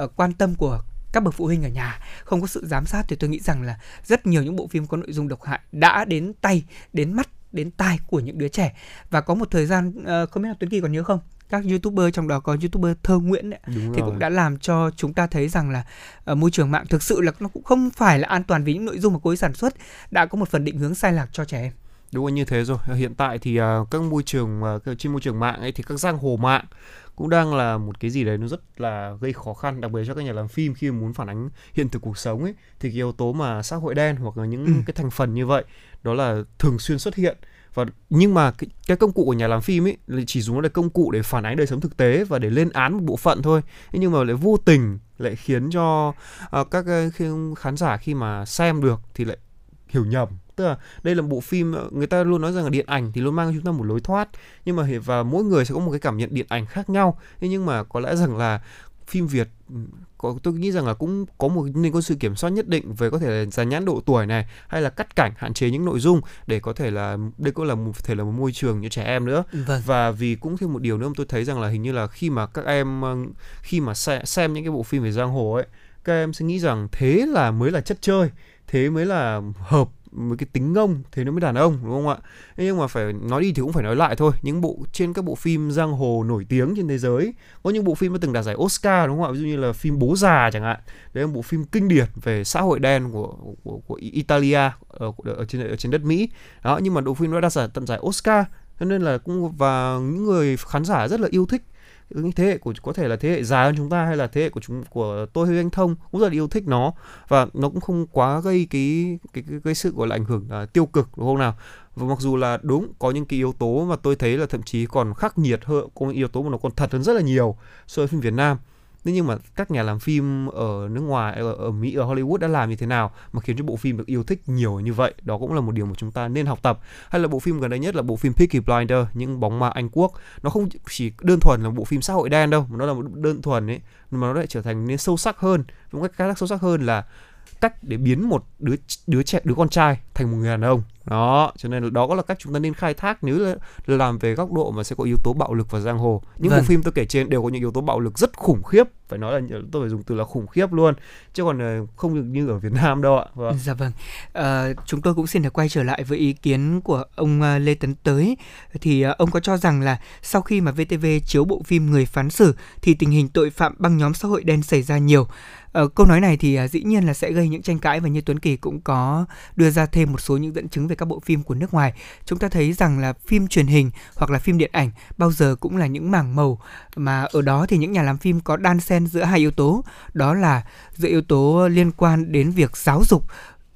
uh, uh, quan tâm của các bậc phụ huynh ở nhà, không có sự giám sát, thì tôi nghĩ rằng là rất nhiều những bộ phim có nội dung độc hại đã đến tay, đến mắt, đến tai của những đứa trẻ. Và có một thời gian, uh, không biết là Tuấn Kỳ còn nhớ không, các YouTuber, trong đó có YouTuber Thơ Nguyễn ấy, thì rồi. cũng đã làm cho chúng ta thấy rằng là uh, môi trường mạng thực sự là nó cũng không phải là an toàn, vì những nội dung mà cô ấy sản xuất đã có một phần định hướng sai lạc cho trẻ em. Đúng là như thế rồi. Hiện tại thì uh, các môi trường uh, trên môi trường mạng ấy thì các giang hồ mạng cũng đang là một cái gì đấy nó rất là gây khó khăn, đặc biệt cho các nhà làm phim khi muốn phản ánh hiện thực cuộc sống ấy, thì cái yếu tố mà xã hội đen hoặc là những ừ. cái thành phần như vậy đó là thường xuyên xuất hiện. Và nhưng mà cái, cái công cụ của nhà làm phim ấy chỉ dùng nó là công cụ để phản ánh đời sống thực tế và để lên án một bộ phận thôi. Thế nhưng mà lại vô tình lại khiến cho uh, các uh, khán giả khi mà xem được thì lại hiểu nhầm. Tức là đây là bộ phim, người ta luôn nói rằng là điện ảnh thì luôn mang cho chúng ta một lối thoát, nhưng mà và mỗi người sẽ có một cái cảm nhận điện ảnh khác nhau. Thế nhưng mà có lẽ rằng là phim Việt, tôi nghĩ rằng là cũng có một nên có sự kiểm soát nhất định về có thể là dán nhãn độ tuổi này, hay là cắt cảnh, hạn chế những nội dung để có thể là đây cũng là một thể là một môi trường cho trẻ em nữa. Vâng. Và vì cũng thêm một điều nữa, tôi thấy rằng là hình như là khi mà các em khi mà xem những cái bộ phim về giang hồ ấy, các em sẽ nghĩ rằng thế là mới là chất chơi, thế mới là hợp với cái tính ngông, thế nó mới đàn ông, đúng không ạ? Nhưng mà phải nói đi thì cũng phải nói lại thôi, những bộ trên các bộ phim giang hồ nổi tiếng trên thế giới có những bộ phim đã từng đạt giải Oscar, đúng không ạ? Ví dụ như là phim Bố Già chẳng hạn, đấy là bộ phim kinh điển về xã hội đen của của, của Italia ở, ở trên ở trên đất Mỹ đó, nhưng mà bộ phim nó đã đạt tận giải Oscar, cho nên là cũng và những người khán giả rất là yêu thích. Những thế hệ của có thể là thế hệ già hơn chúng ta, hay là thế hệ của chúng của tôi hay anh Thông cũng rất là yêu thích nó, và nó cũng không quá gây cái cái cái, cái sự gọi là ảnh hưởng uh, tiêu cực, đúng không nào? Và mặc dù là đúng có những cái yếu tố mà tôi thấy là thậm chí còn khắc nghiệt hơn, có những yếu tố mà nó còn thật hơn rất là nhiều so với phim Việt Nam. Thế nhưng mà các nhà làm phim ở nước ngoài, ở, ở Mỹ, ở Hollywood đã làm như thế nào mà khiến cho bộ phim được yêu thích nhiều như vậy? Đó cũng là một điều mà chúng ta nên học tập. Hay là bộ phim gần đây nhất là bộ phim Peaky Blinders, những bóng ma Anh Quốc. Nó không chỉ đơn thuần là một bộ phim xã hội đen đâu, mà nó là một đơn thuần ấy, mà nó lại trở thành nên sâu sắc hơn. Một cách khai thác sâu sắc hơn là cách để biến một đứa đứa trẻ, đứa con trai thành một người đàn ông. Đó, cho nên đó cũng là cách chúng ta nên khai thác nếu là làm về góc độ mà sẽ có yếu tố bạo lực và giang hồ. Những vâng. bộ phim tôi kể trên đều có những yếu tố bạo lực rất khủng khiếp, phải nói là tôi phải dùng từ là khủng khiếp luôn, chứ còn không được như ở Việt Nam đâu ạ. Vâng. Dạ vâng. À, chúng tôi cũng xin được quay trở lại với ý kiến của ông Lê Tấn Tới, thì ông có cho rằng là sau khi mà vê tê vê chiếu bộ phim Người Phán Xử thì tình hình tội phạm băng nhóm xã hội đen xảy ra nhiều. À, câu nói này thì dĩ nhiên là sẽ gây những tranh cãi, và như Tuấn Kỳ cũng có đưa ra thêm một số những dẫn chứng về các bộ phim của nước ngoài. Chúng ta thấy rằng là phim truyền hình hoặc là phim điện ảnh bao giờ cũng là những mảng màu mà ở đó thì những nhà làm phim có đan xen giữa hai yếu tố, đó là giữa yếu tố liên quan đến việc giáo dục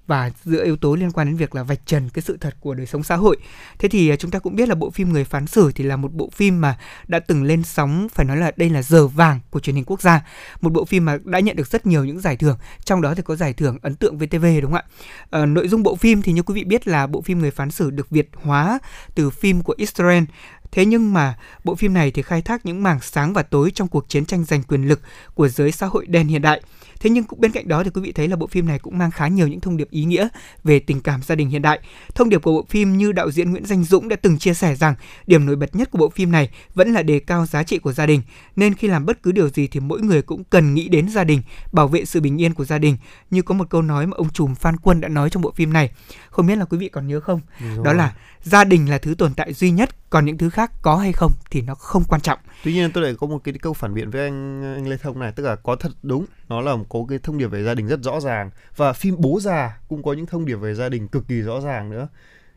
và giữa yếu tố liên quan đến việc là vạch trần cái sự thật của đời sống xã hội. Thế thì chúng ta cũng biết là bộ phim Người Phán Xử thì là một bộ phim mà đã từng lên sóng, phải nói là đây là giờ vàng của truyền hình quốc gia. Một bộ phim mà đã nhận được rất nhiều những giải thưởng, trong đó thì có giải thưởng ấn tượng vê tê vê, đúng không ạ? À, nội dung bộ phim thì như quý vị biết là bộ phim Người Phán Xử được Việt hóa từ phim của Israel. Thế nhưng mà bộ phim này thì khai thác những mảng sáng và tối trong cuộc chiến tranh giành quyền lực của giới xã hội đen hiện đại. Thế nhưng cũng bên cạnh đó thì quý vị thấy là bộ phim này cũng mang khá nhiều những thông điệp ý nghĩa về tình cảm gia đình hiện đại. Thông điệp của bộ phim, như đạo diễn Nguyễn Danh Dũng đã từng chia sẻ rằng điểm nổi bật nhất của bộ phim này vẫn là đề cao giá trị của gia đình. Nên khi làm bất cứ điều gì thì mỗi người cũng cần nghĩ đến gia đình, bảo vệ sự bình yên của gia đình. Như có một câu nói mà ông trùm Phan Quân đã nói trong bộ phim này, không biết là quý vị còn nhớ không? Đó là gia đình là thứ tồn tại duy nhất, còn những thứ khác có hay không thì nó không quan trọng. Tuy nhiên tôi lại có một cái câu phản biện với anh, anh Lê Thông này, tức là có thật đúng, nó là có cái thông điệp về gia đình rất rõ ràng, và phim Bố Già cũng có những thông điệp về gia đình cực kỳ rõ ràng nữa.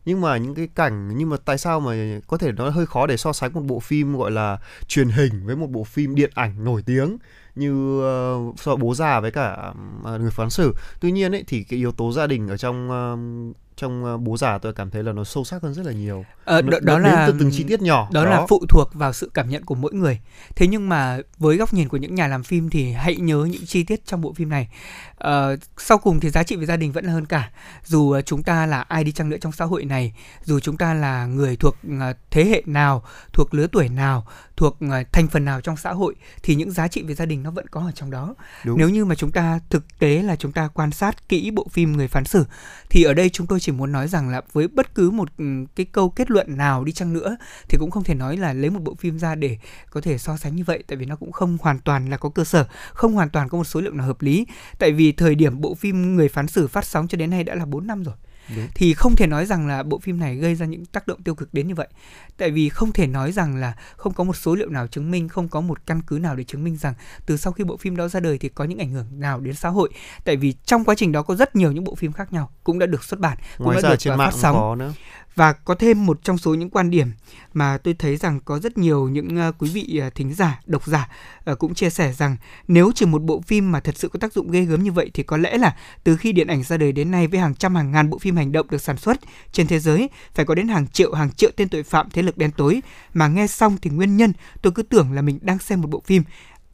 Nhưng mà những cái cảnh, nhưng mà tại sao mà có thể nó hơi khó để so sánh một bộ phim gọi là truyền hình với một bộ phim điện ảnh nổi tiếng như uh, so Bố Già với cả uh, Người Phán Xử. Tuy nhiên ấy, thì cái yếu tố gia đình ở trong uh, trong Bố Già tôi cảm thấy là nó sâu sắc hơn rất là nhiều. À, đó, đó là từ từng chi tiết nhỏ. Đó, đó là phụ thuộc vào sự cảm nhận của mỗi người. Thế nhưng mà với góc nhìn của những nhà làm phim thì hãy nhớ những chi tiết trong bộ phim này. À, sau cùng thì giá trị về gia đình vẫn hơn cả. Dù chúng ta là ai đi chăng nữa trong xã hội này, dù chúng ta là người thuộc thế hệ nào, thuộc lứa tuổi nào, thuộc thành phần nào trong xã hội, thì những giá trị về gia đình nó vẫn có ở trong đó. Đúng. Nếu như mà chúng ta thực tế là chúng ta quan sát kỹ bộ phim Người Phán Xử, thì ở đây chúng tôi chỉ muốn nói rằng là với bất cứ một cái câu kết luận nào đi chăng nữa thì cũng không thể nói là lấy một bộ phim ra để có thể so sánh như vậy, tại vì nó cũng không hoàn toàn là có cơ sở, không hoàn toàn có một số lượng nào hợp lý. Tại vì thời điểm bộ phim Người Phán Xử phát sóng cho đến nay đã là bốn năm rồi. Đúng. Thì không thể nói rằng là bộ phim này gây ra những tác động tiêu cực đến như vậy. Tại vì không thể nói rằng là không có một số liệu nào chứng minh, không có một căn cứ nào để chứng minh rằng từ sau khi bộ phim đó ra đời thì có những ảnh hưởng nào đến xã hội. Tại vì trong quá trình đó có rất nhiều những bộ phim khác nhau cũng đã được xuất bản, cũng ngoài đã được trên mạng phát sóng có nữa. Và có thêm một trong số những quan điểm mà tôi thấy rằng có rất nhiều những uh, quý vị uh, thính giả, độc giả uh, cũng chia sẻ rằng nếu chỉ một bộ phim mà thật sự có tác dụng ghê gớm như vậy thì có lẽ là từ khi điện ảnh ra đời đến nay với hàng trăm hàng ngàn bộ phim hành động được sản xuất trên thế giới, phải có đến hàng triệu hàng triệu tên tội phạm thế lực đen tối mà nghe xong thì nguyên nhân tôi cứ tưởng là mình đang xem một bộ phim.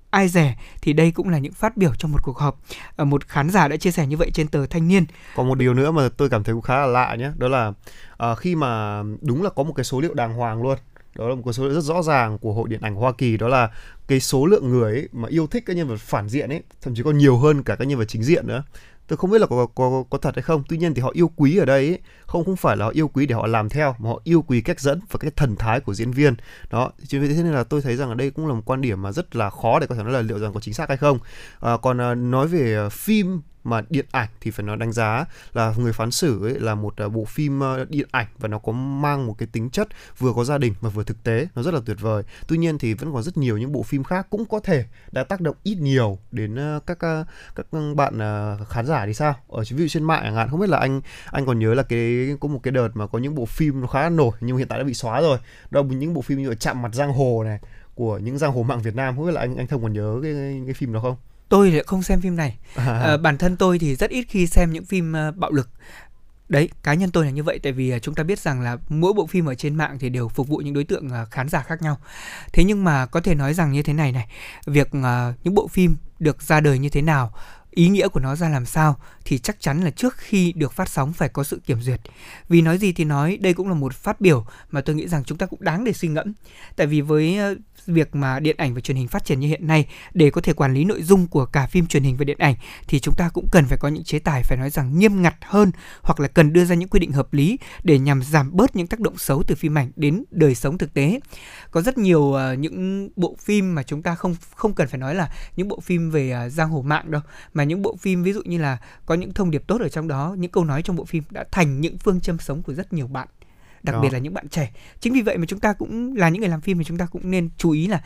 Ai dè thì đây cũng là những phát biểu trong một cuộc họp. Một khán giả đã chia sẻ như vậy trên tờ Thanh Niên. Còn một điều nữa mà tôi cảm thấy cũng khá là lạ nhé, đó là à, khi mà đúng là có một cái số liệu đàng hoàng luôn, đó là một cái số liệu rất rõ ràng của Hội điện ảnh Hoa Kỳ, đó là cái số lượng người ấy mà yêu thích các nhân vật phản diện ấy thậm chí còn nhiều hơn cả các nhân vật chính diện nữa. Tôi không biết là có, có, có thật hay không. Tuy nhiên thì họ yêu quý ở đây ấy, không không phải là họ yêu quý để họ làm theo, mà họ yêu quý cách dẫn và cái thần thái của diễn viên. Đó, chính vì thế nên là tôi thấy rằng ở đây cũng là một quan điểm mà rất là khó để có thể nói là liệu rằng có chính xác hay không. À, còn à, nói về phim mà điện ảnh thì phải nói đánh giá là Người Phán Xử ấy là một bộ phim điện ảnh và nó có mang một cái tính chất vừa có gia đình mà vừa thực tế, nó rất là tuyệt vời. Tuy nhiên thì vẫn còn rất nhiều những bộ phim khác cũng có thể đã tác động ít nhiều đến các các bạn khán giả thì sao? Ở ví dụ trên mạng chẳng hạn, không biết là anh anh còn nhớ là cái có một cái đợt mà có những bộ phim nó khá là nổi nhưng hiện tại đã bị xóa rồi. Đó là những bộ phim như Chạm Mặt Giang Hồ này của những giang hồ mạng Việt Nam, không biết là anh anh Thông còn nhớ cái cái, cái phim đó không? Tôi lại không xem phim này. À. À, bản thân tôi thì rất ít khi xem những phim uh, bạo lực. Đấy, cá nhân tôi là như vậy. Tại vì uh, chúng ta biết rằng là mỗi bộ phim ở trên mạng thì đều phục vụ những đối tượng uh, khán giả khác nhau. Thế nhưng mà có thể nói rằng như thế này này, việc uh, những bộ phim được ra đời như thế nào, ý nghĩa của nó ra làm sao thì chắc chắn là trước khi được phát sóng phải có sự kiểm duyệt. Vì nói gì thì nói, đây cũng là một phát biểu mà tôi nghĩ rằng chúng ta cũng đáng để suy ngẫm. Tại vì với uh, việc mà điện ảnh và truyền hình phát triển như hiện nay, để có thể quản lý nội dung của cả phim truyền hình và điện ảnh thì chúng ta cũng cần phải có những chế tài phải nói rằng nghiêm ngặt hơn, hoặc là cần đưa ra những quy định hợp lý để nhằm giảm bớt những tác động xấu từ phim ảnh đến đời sống thực tế. Có rất nhiều uh, những bộ phim mà chúng ta không không cần phải nói là những bộ phim về uh, giang hồ mạng đâu, mà những bộ phim ví dụ như là có những thông điệp tốt ở trong đó, những câu nói trong bộ phim đã thành những phương châm sống của rất nhiều bạn, đặc đó. biệt là những bạn trẻ. Chính vì vậy mà chúng ta cũng là những người làm phim thì chúng ta cũng nên chú ý là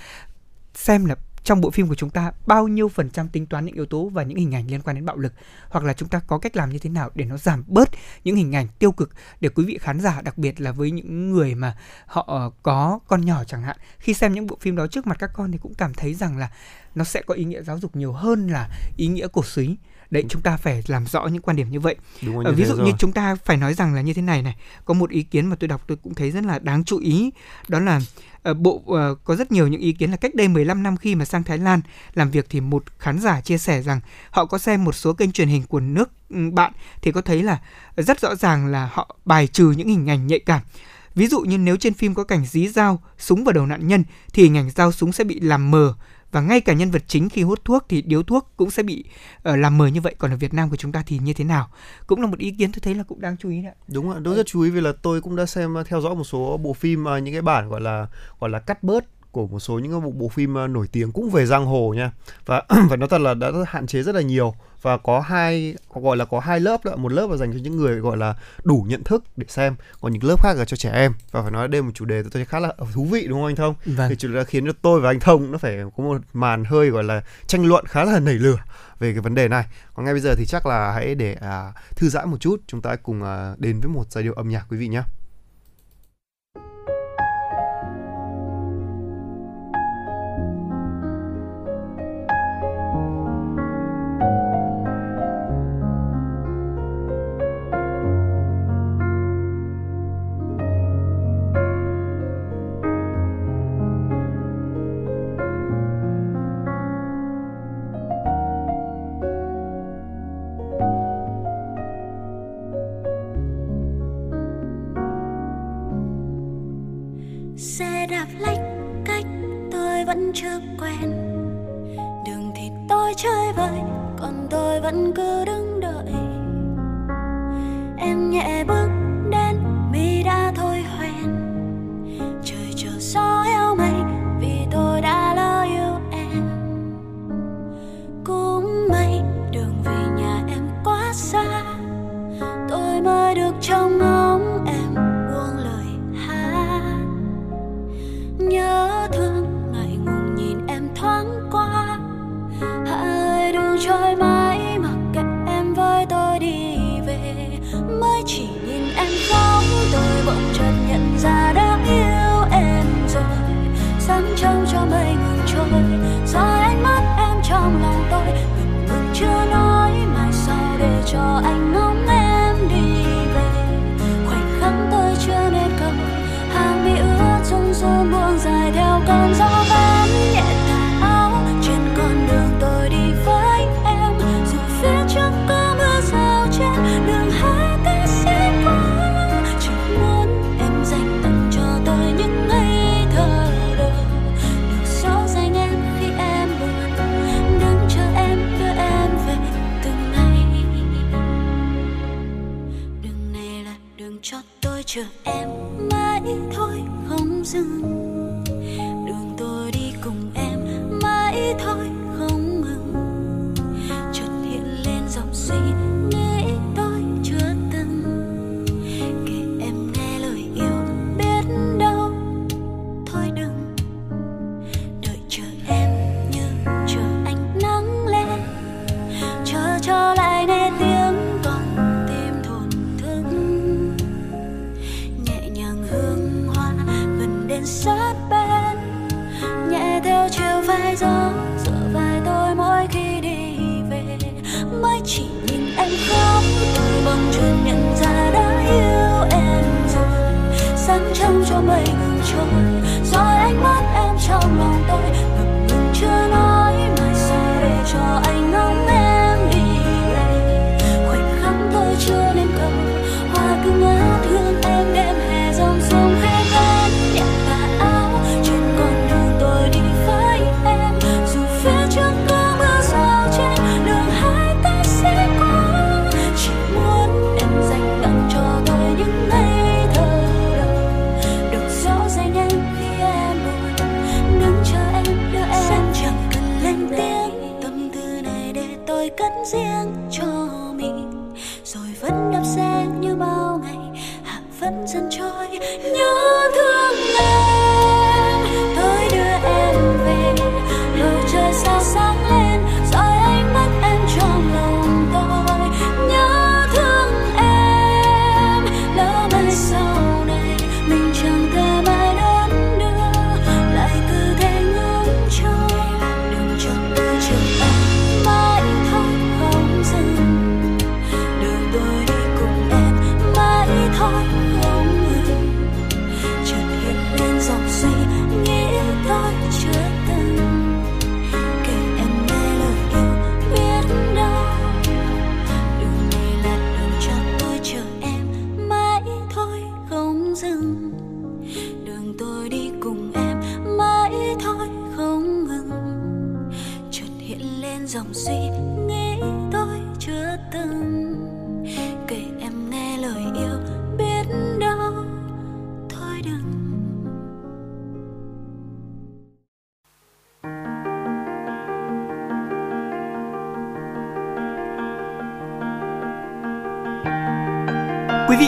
xem là trong bộ phim của chúng ta bao nhiêu phần trăm tính toán những yếu tố và những hình ảnh liên quan đến bạo lực, hoặc là chúng ta có cách làm như thế nào để nó giảm bớt những hình ảnh tiêu cực, để quý vị khán giả, đặc biệt là với những người mà họ có con nhỏ chẳng hạn, khi xem những bộ phim đó trước mặt các con thì cũng cảm thấy rằng là nó sẽ có ý nghĩa giáo dục nhiều hơn là ý nghĩa cổ súy. Đấy, chúng ta phải làm rõ những quan điểm như vậy. Rồi, như ví dụ rồi. Như chúng ta phải nói rằng là như thế này này, có một ý kiến mà tôi đọc tôi cũng thấy rất là đáng chú ý, đó là uh, bộ uh, có rất nhiều những ý kiến là cách đây mười lăm năm khi mà sang Thái Lan làm việc thì một khán giả chia sẻ rằng họ có xem một số kênh truyền hình của nước bạn thì có thấy là rất rõ ràng là họ bài trừ những hình ảnh nhạy cảm. Ví dụ như nếu trên phim có cảnh dí dao, súng vào đầu nạn nhân thì hình ảnh dao súng sẽ bị làm mờ, và ngay cả nhân vật chính khi hút thuốc thì điếu thuốc cũng sẽ bị uh, làm mờ như vậy. Còn ở Việt Nam của chúng ta thì như thế nào? Cũng là một ý kiến tôi thấy là cũng đáng chú ý đấy. Đúng ạ, đúng, rất chú ý vì là tôi cũng đã xem theo dõi một số bộ phim, những cái bản gọi là gọi là cắt bớt của một số những bộ phim nổi tiếng cũng về giang hồ nha. Và phải nói thật là đã hạn chế rất là nhiều, và có hai gọi là có hai lớp đó, một lớp là dành cho những người gọi là đủ nhận thức để xem, còn những lớp khác là cho trẻ em. Và phải nói đây là một chủ đề tôi thấy khá là thú vị, đúng không anh Thông? Vâng. Thì chủ đề đã khiến cho tôi và anh Thông nó phải có một màn hơi gọi là tranh luận khá là nảy lửa về cái vấn đề này. Còn ngay bây giờ thì chắc là hãy để à, thư giãn một chút, chúng ta hãy cùng à, đến với một giai điệu âm nhạc quý vị nhé. vị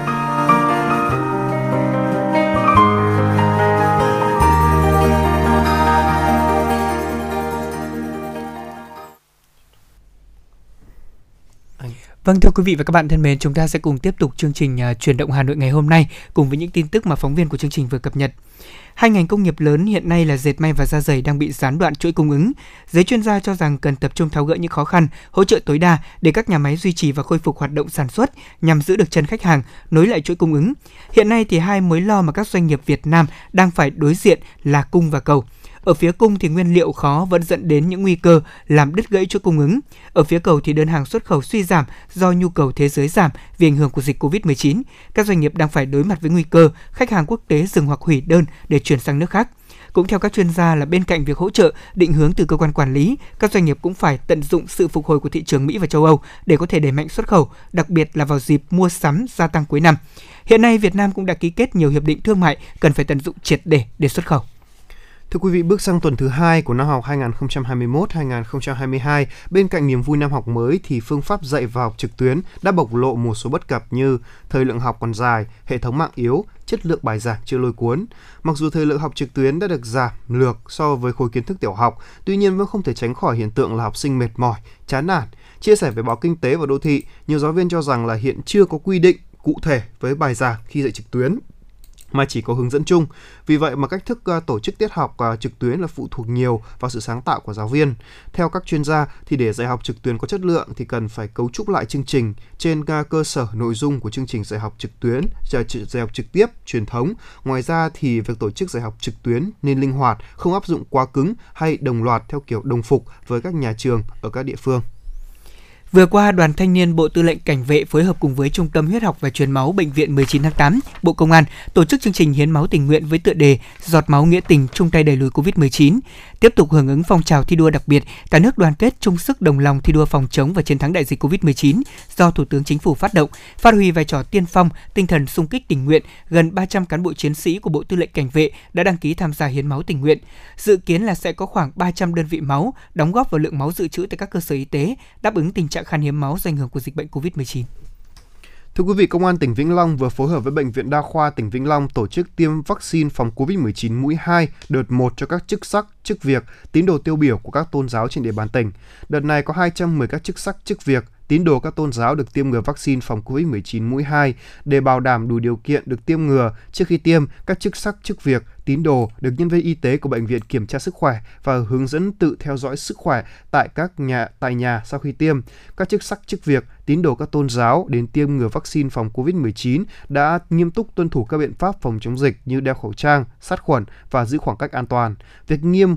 Vâng, thưa quý vị và các bạn thân mến, chúng ta sẽ cùng tiếp tục chương trình uh, Chuyển động Hà Nội ngày hôm nay cùng với những tin tức mà phóng viên của chương trình vừa cập nhật. Hai ngành công nghiệp lớn hiện nay là dệt may và da giày đang bị gián đoạn chuỗi cung ứng. Giới chuyên gia cho rằng cần tập trung tháo gỡ những khó khăn, hỗ trợ tối đa để các nhà máy duy trì và khôi phục hoạt động sản xuất nhằm giữ được chân khách hàng, nối lại chuỗi cung ứng. Hiện nay thì hai mối lo mà các doanh nghiệp Việt Nam đang phải đối diện là cung và cầu. Ở phía cung thì nguyên liệu khó vẫn dẫn đến những nguy cơ làm đứt gãy chuỗi cung ứng. Ở phía cầu thì đơn hàng xuất khẩu suy giảm do nhu cầu thế giới giảm vì ảnh hưởng của dịch covid mười chín. Các doanh nghiệp đang phải đối mặt với nguy cơ khách hàng quốc tế dừng hoặc hủy đơn để chuyển sang nước khác. Cũng theo các chuyên gia là bên cạnh việc hỗ trợ định hướng từ cơ quan quản lý, các doanh nghiệp cũng phải tận dụng sự phục hồi của thị trường Mỹ và châu Âu để có thể đẩy mạnh xuất khẩu, đặc biệt là vào dịp mua sắm gia tăng cuối năm. Hiện nay Việt Nam cũng đã ký kết nhiều hiệp định thương mại cần phải tận dụng triệt để để xuất khẩu. Thưa quý vị, bước sang tuần thứ hai của năm học hai nghìn không trăm hai mươi mốt hai nghìn không trăm hai mươi hai, bên cạnh niềm vui năm học mới thì phương pháp dạy và học trực tuyến đã bộc lộ một số bất cập như thời lượng học còn dài, hệ thống mạng yếu, chất lượng bài giảng chưa lôi cuốn. Mặc dù thời lượng học trực tuyến đã được giảm lược so với khối kiến thức tiểu học, tuy nhiên vẫn không thể tránh khỏi hiện tượng là học sinh mệt mỏi, chán nản. Chia sẻ với báo Kinh tế và Đô thị, nhiều giáo viên cho rằng là hiện chưa có quy định cụ thể với bài giảng khi dạy trực tuyến, mà chỉ có hướng dẫn chung. Vì vậy mà cách thức tổ chức tiết học trực tuyến là phụ thuộc nhiều vào sự sáng tạo của giáo viên. Theo các chuyên gia thì để dạy học trực tuyến có chất lượng thì cần phải cấu trúc lại chương trình trên cơ sở nội dung của chương trình dạy học trực tuyến, dạy học trực tiếp truyền thống. Ngoài ra thì việc tổ chức dạy học trực tuyến nên linh hoạt, không áp dụng quá cứng hay đồng loạt theo kiểu đồng phục với các nhà trường ở các địa phương. Vừa qua, Đoàn Thanh niên Bộ Tư lệnh Cảnh vệ phối hợp cùng với Trung tâm Huyết học và Truyền máu Bệnh viện mười chín tháng tám, Bộ Công an tổ chức chương trình hiến máu tình nguyện với tựa đề Giọt máu nghĩa tình chung tay đẩy lùi covid mười chín. Tiếp tục hưởng ứng phong trào thi đua đặc biệt, cả nước đoàn kết chung sức đồng lòng thi đua phòng chống và chiến thắng đại dịch covid mười chín do Thủ tướng Chính phủ phát động, phát huy vai trò tiên phong, tinh thần xung kích tình nguyện, gần ba trăm cán bộ chiến sĩ của Bộ Tư lệnh Cảnh vệ đã đăng ký tham gia hiến máu tình nguyện. Dự kiến là sẽ có khoảng ba trăm đơn vị máu đóng góp vào lượng máu dự trữ tại các cơ sở y tế, đáp ứng tình trạng khan hiếm máu do ảnh hưởng của dịch bệnh covid mười chín. Thưa quý vị, Công an tỉnh Vĩnh Long vừa phối hợp với Bệnh viện Đa khoa tỉnh Vĩnh Long tổ chức tiêm vaccine phòng covid mười chín mũi hai đợt một cho các chức sắc, chức việc, tín đồ tiêu biểu của các tôn giáo trên địa bàn tỉnh. Đợt này có hai trăm mười các chức sắc, chức việc, tín đồ các tôn giáo được tiêm ngừa vaccine phòng covid mười chín mũi hai. Để bảo đảm đủ điều kiện được tiêm ngừa, trước khi tiêm, các chức sắc, chức việc, tín đồ được nhân viên y tế của bệnh viện kiểm tra sức khỏe và hướng dẫn tự theo dõi sức khỏe tại các nhà tại nhà sau khi tiêm. Các chức sắc, chức việc, tín đồ các tôn giáo đến tiêm ngừa vaccine phòng covid mười chín đã nghiêm túc tuân thủ các biện pháp phòng chống dịch như đeo khẩu trang, sát khuẩn và giữ khoảng cách an toàn. Việc nghiêm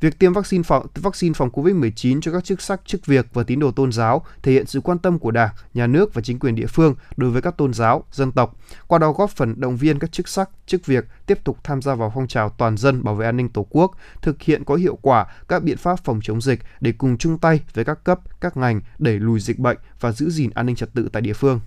Việc tiêm vaccine phòng, vaccine phòng covid mười chín cho các chức sắc, chức việc và tín đồ tôn giáo thể hiện sự quan tâm của Đảng, Nhà nước và chính quyền địa phương đối với các tôn giáo, dân tộc, qua đó góp phần động viên các chức sắc, chức việc tiếp tục tham gia vào phong trào toàn dân bảo vệ an ninh Tổ quốc, thực hiện có hiệu quả các biện pháp phòng chống dịch để cùng chung tay với các cấp, các ngành đẩy lùi dịch bệnh và giữ gìn an ninh trật tự tại địa phương.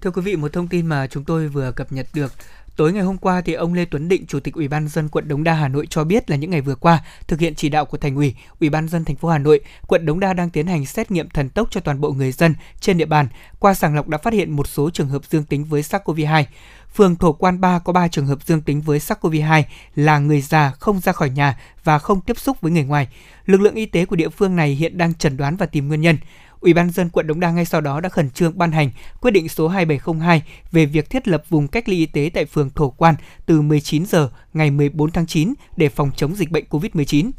Thưa quý vị, một thông tin mà chúng tôi vừa cập nhật được. Tối ngày hôm qua, thì ông Lê Tuấn Định, Chủ tịch Ủy ban nhân dân quận Đống Đa, Hà Nội cho biết là những ngày vừa qua, thực hiện chỉ đạo của Thành ủy, Ủy ban nhân dân thành phố Hà Nội, quận Đống Đa đang tiến hành xét nghiệm thần tốc cho toàn bộ người dân trên địa bàn. Qua sàng lọc đã phát hiện một số trường hợp dương tính với SARS-cô vê hai. Phường Thổ Quan ba có ba trường hợp dương tính với SARS-cô vê hai là người già, không ra khỏi nhà và không tiếp xúc với người ngoài. Lực lượng y tế của địa phương này hiện đang chẩn đoán và tìm nguyên nhân. Ủy ban nhân dân quận Đống Đa ngay sau đó đã khẩn trương ban hành quyết định số hai bảy không hai về việc thiết lập vùng cách ly y tế tại phường Thổ Quan từ mười chín giờ ngày mười bốn tháng chín để phòng chống dịch bệnh covid mười chín.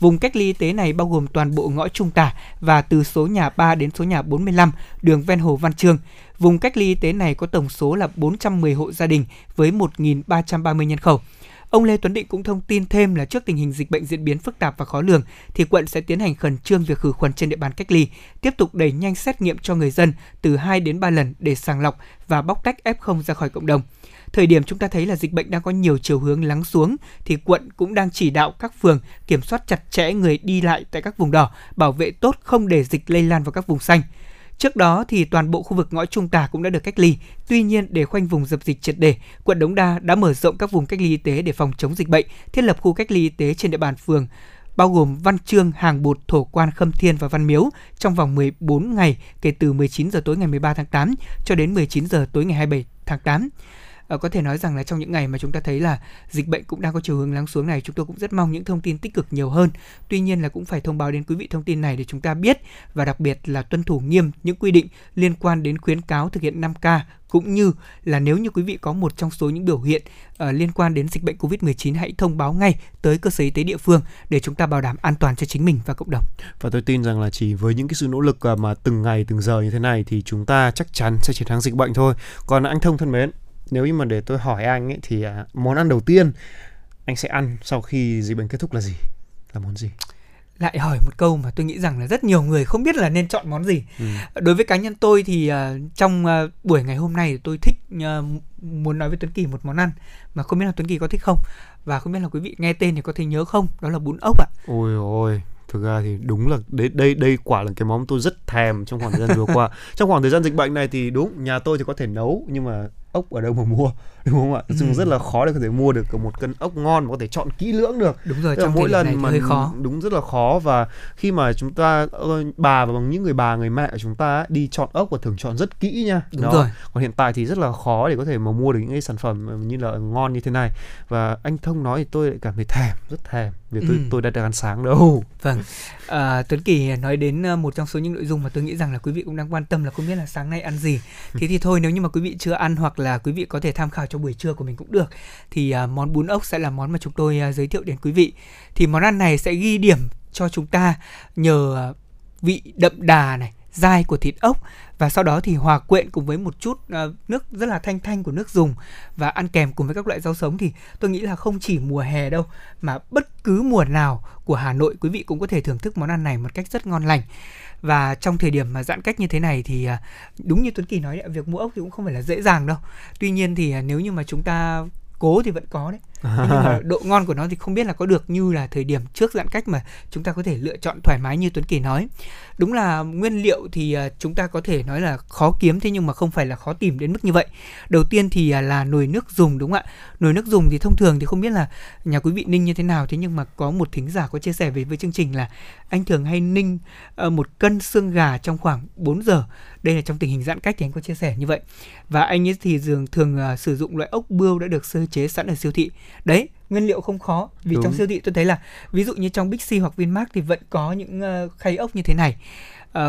Vùng cách ly y tế này bao gồm toàn bộ ngõ Trung Tả và từ số nhà ba đến số nhà bốn mươi lăm đường ven Hồ Văn Chương. Vùng cách ly y tế này có tổng số là bốn trăm mười hộ gia đình với một nghìn ba trăm ba mươi nhân khẩu. Ông Lê Tuấn Định cũng thông tin thêm là trước tình hình dịch bệnh diễn biến phức tạp và khó lường, thì quận sẽ tiến hành khẩn trương việc khử khuẩn trên địa bàn cách ly, tiếp tục đẩy nhanh xét nghiệm cho người dân từ hai đến ba lần để sàng lọc và bóc tách ép không ra khỏi cộng đồng. Thời điểm chúng ta thấy là dịch bệnh đang có nhiều chiều hướng lắng xuống, thì quận cũng đang chỉ đạo các phường kiểm soát chặt chẽ người đi lại tại các vùng đỏ, bảo vệ tốt không để dịch lây lan vào các vùng xanh. Trước đó, thì toàn bộ khu vực ngõ Trung Tả cũng đã được cách ly. Tuy nhiên, để khoanh vùng dập dịch triệt để, quận Đống Đa đã mở rộng các vùng cách ly y tế để phòng chống dịch bệnh, thiết lập khu cách ly y tế trên địa bàn phường, bao gồm Văn Chương, Hàng Bột, Thổ Quan, Khâm Thiên và Văn Miếu trong vòng mười bốn ngày kể từ mười chín giờ tối ngày mười ba tháng tám cho đến mười chín giờ tối ngày hai mươi bảy tháng tám. Ờ, có thể nói rằng là trong những ngày mà chúng ta thấy là dịch bệnh cũng đang có chiều hướng lắng xuống này, chúng tôi cũng rất mong những thông tin tích cực nhiều hơn. Tuy nhiên là cũng phải thông báo đến quý vị thông tin này để chúng ta biết, và đặc biệt là tuân thủ nghiêm những quy định liên quan đến khuyến cáo thực hiện năm K, cũng như là nếu như quý vị có một trong số những biểu hiện uh, liên quan đến dịch bệnh covid mười chín, hãy thông báo ngay tới cơ sở y tế địa phương để chúng ta bảo đảm an toàn cho chính mình và cộng đồng. Và tôi tin rằng là chỉ với những cái sự nỗ lực mà từng ngày từng giờ như thế này thì chúng ta chắc chắn sẽ chiến thắng dịch bệnh thôi. Còn anh Thông thân mến, nếu như mà để tôi hỏi anh ấy thì à, món ăn đầu tiên anh sẽ ăn sau khi dịch bệnh kết thúc là gì? Là món gì? Lại hỏi một câu mà tôi nghĩ rằng là rất nhiều người không biết là nên chọn món gì. Ừ. Đối với cá nhân tôi thì à, trong à, buổi ngày hôm nay tôi thích à, muốn nói với Tuấn Kỳ một món ăn mà không biết là Tuấn Kỳ có thích không? Và không biết là quý vị nghe tên thì có thể nhớ không? Đó là bún ốc ạ. À. Ôi ôi. Thực ra thì đúng là đây đây đây quả là cái món tôi rất thèm trong khoảng thời gian vừa qua. Trong khoảng thời gian dịch bệnh này thì đúng, nhà tôi thì có thể nấu nhưng mà ốc ở đâu mà mua, đúng không ạ? Ừ. Rất là khó để có thể mua được một cân ốc ngon mà có thể chọn kỹ lưỡng được. Đúng rồi, trong mỗi lần này mà hơi khó. Đúng, rất là khó. Và khi mà chúng ta bà và những người bà người mẹ của chúng ta đi chọn ốc và thường chọn rất kỹ nha. Đúng đó. Rồi. Còn hiện tại thì rất là khó để có thể mà mua được những cái sản phẩm như là ngon như thế này. Và anh Thông nói thì tôi lại cảm thấy thèm, rất thèm. Vì tôi ừ. tôi đã được ăn sáng đâu. Vâng. À, Tuấn Kỳ nói đến một trong số những nội dung mà tôi nghĩ rằng là quý vị cũng đang quan tâm là không biết là sáng nay ăn gì. Thế thì thôi, nếu như mà quý vị chưa ăn hoặc là quý vị có thể tham khảo cho buổi trưa của mình cũng được, thì à, món bún ốc sẽ là món mà chúng tôi à, giới thiệu đến quý vị. Thì món ăn này sẽ ghi điểm cho chúng ta nhờ à, vị đậm đà này, dai của thịt ốc, và sau đó thì hòa quyện cùng với một chút à, nước rất là thanh thanh của nước dùng, và ăn kèm cùng với các loại rau sống. Thì tôi nghĩ là không chỉ mùa hè đâu mà bất cứ mùa nào của Hà Nội, quý vị cũng có thể thưởng thức món ăn này một cách rất ngon lành. Và trong thời điểm mà giãn cách như thế này thì đúng như Tuấn Kỳ nói đấy, việc mua ốc thì cũng không phải là dễ dàng đâu. Tuy nhiên thì nếu như mà chúng ta cố thì vẫn có đấy. Nhưng mà độ ngon của nó thì không biết là có được như là thời điểm trước giãn cách mà chúng ta có thể lựa chọn thoải mái như Tuấn Kỳ nói. Đúng là nguyên liệu thì chúng ta có thể nói là khó kiếm, thế nhưng mà không phải là khó tìm đến mức như vậy. Đầu tiên thì là nồi nước dùng, đúng không ạ? Nồi nước dùng thì thông thường thì không biết là nhà quý vị ninh như thế nào, thế nhưng mà có một thính giả có chia sẻ về với chương trình là anh thường hay ninh một cân xương gà trong khoảng bốn giờ. Đây là trong tình hình giãn cách thì anh có chia sẻ như vậy. Và anh ấy thì thường, thường sử dụng loại ốc bươu đã được sơ chế sẵn ở siêu thị. Đấy, nguyên liệu không khó vì đúng. Trong siêu thị tôi thấy là ví dụ như trong Big C hoặc Vinmart thì vẫn có những uh, khay ốc như thế này.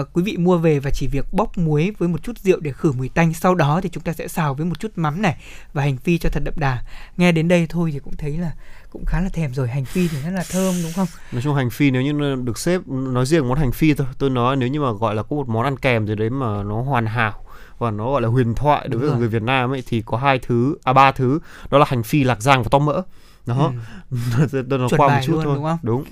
Uh, quý vị mua về và chỉ việc bóc muối với một chút rượu để khử mùi tanh, sau đó thì chúng ta sẽ xào với một chút mắm này và hành phi cho thật đậm đà. Nghe đến đây thôi thì cũng thấy là cũng khá là thèm rồi. Hành phi thì rất là thơm, đúng không? Nói chung hành phi nếu như được xếp, nói riêng món hành phi thôi, tôi nói nếu như mà gọi là có một món ăn kèm gì đấy mà nó hoàn hảo và nó gọi là huyền thoại đối với người Việt Nam ấy thì có hai thứ, à ba thứ, đó là hành phi, lạc giang và tôm mỡ. Nó ừ. nó qua một chút luôn, thôi, đúng không? Đúng.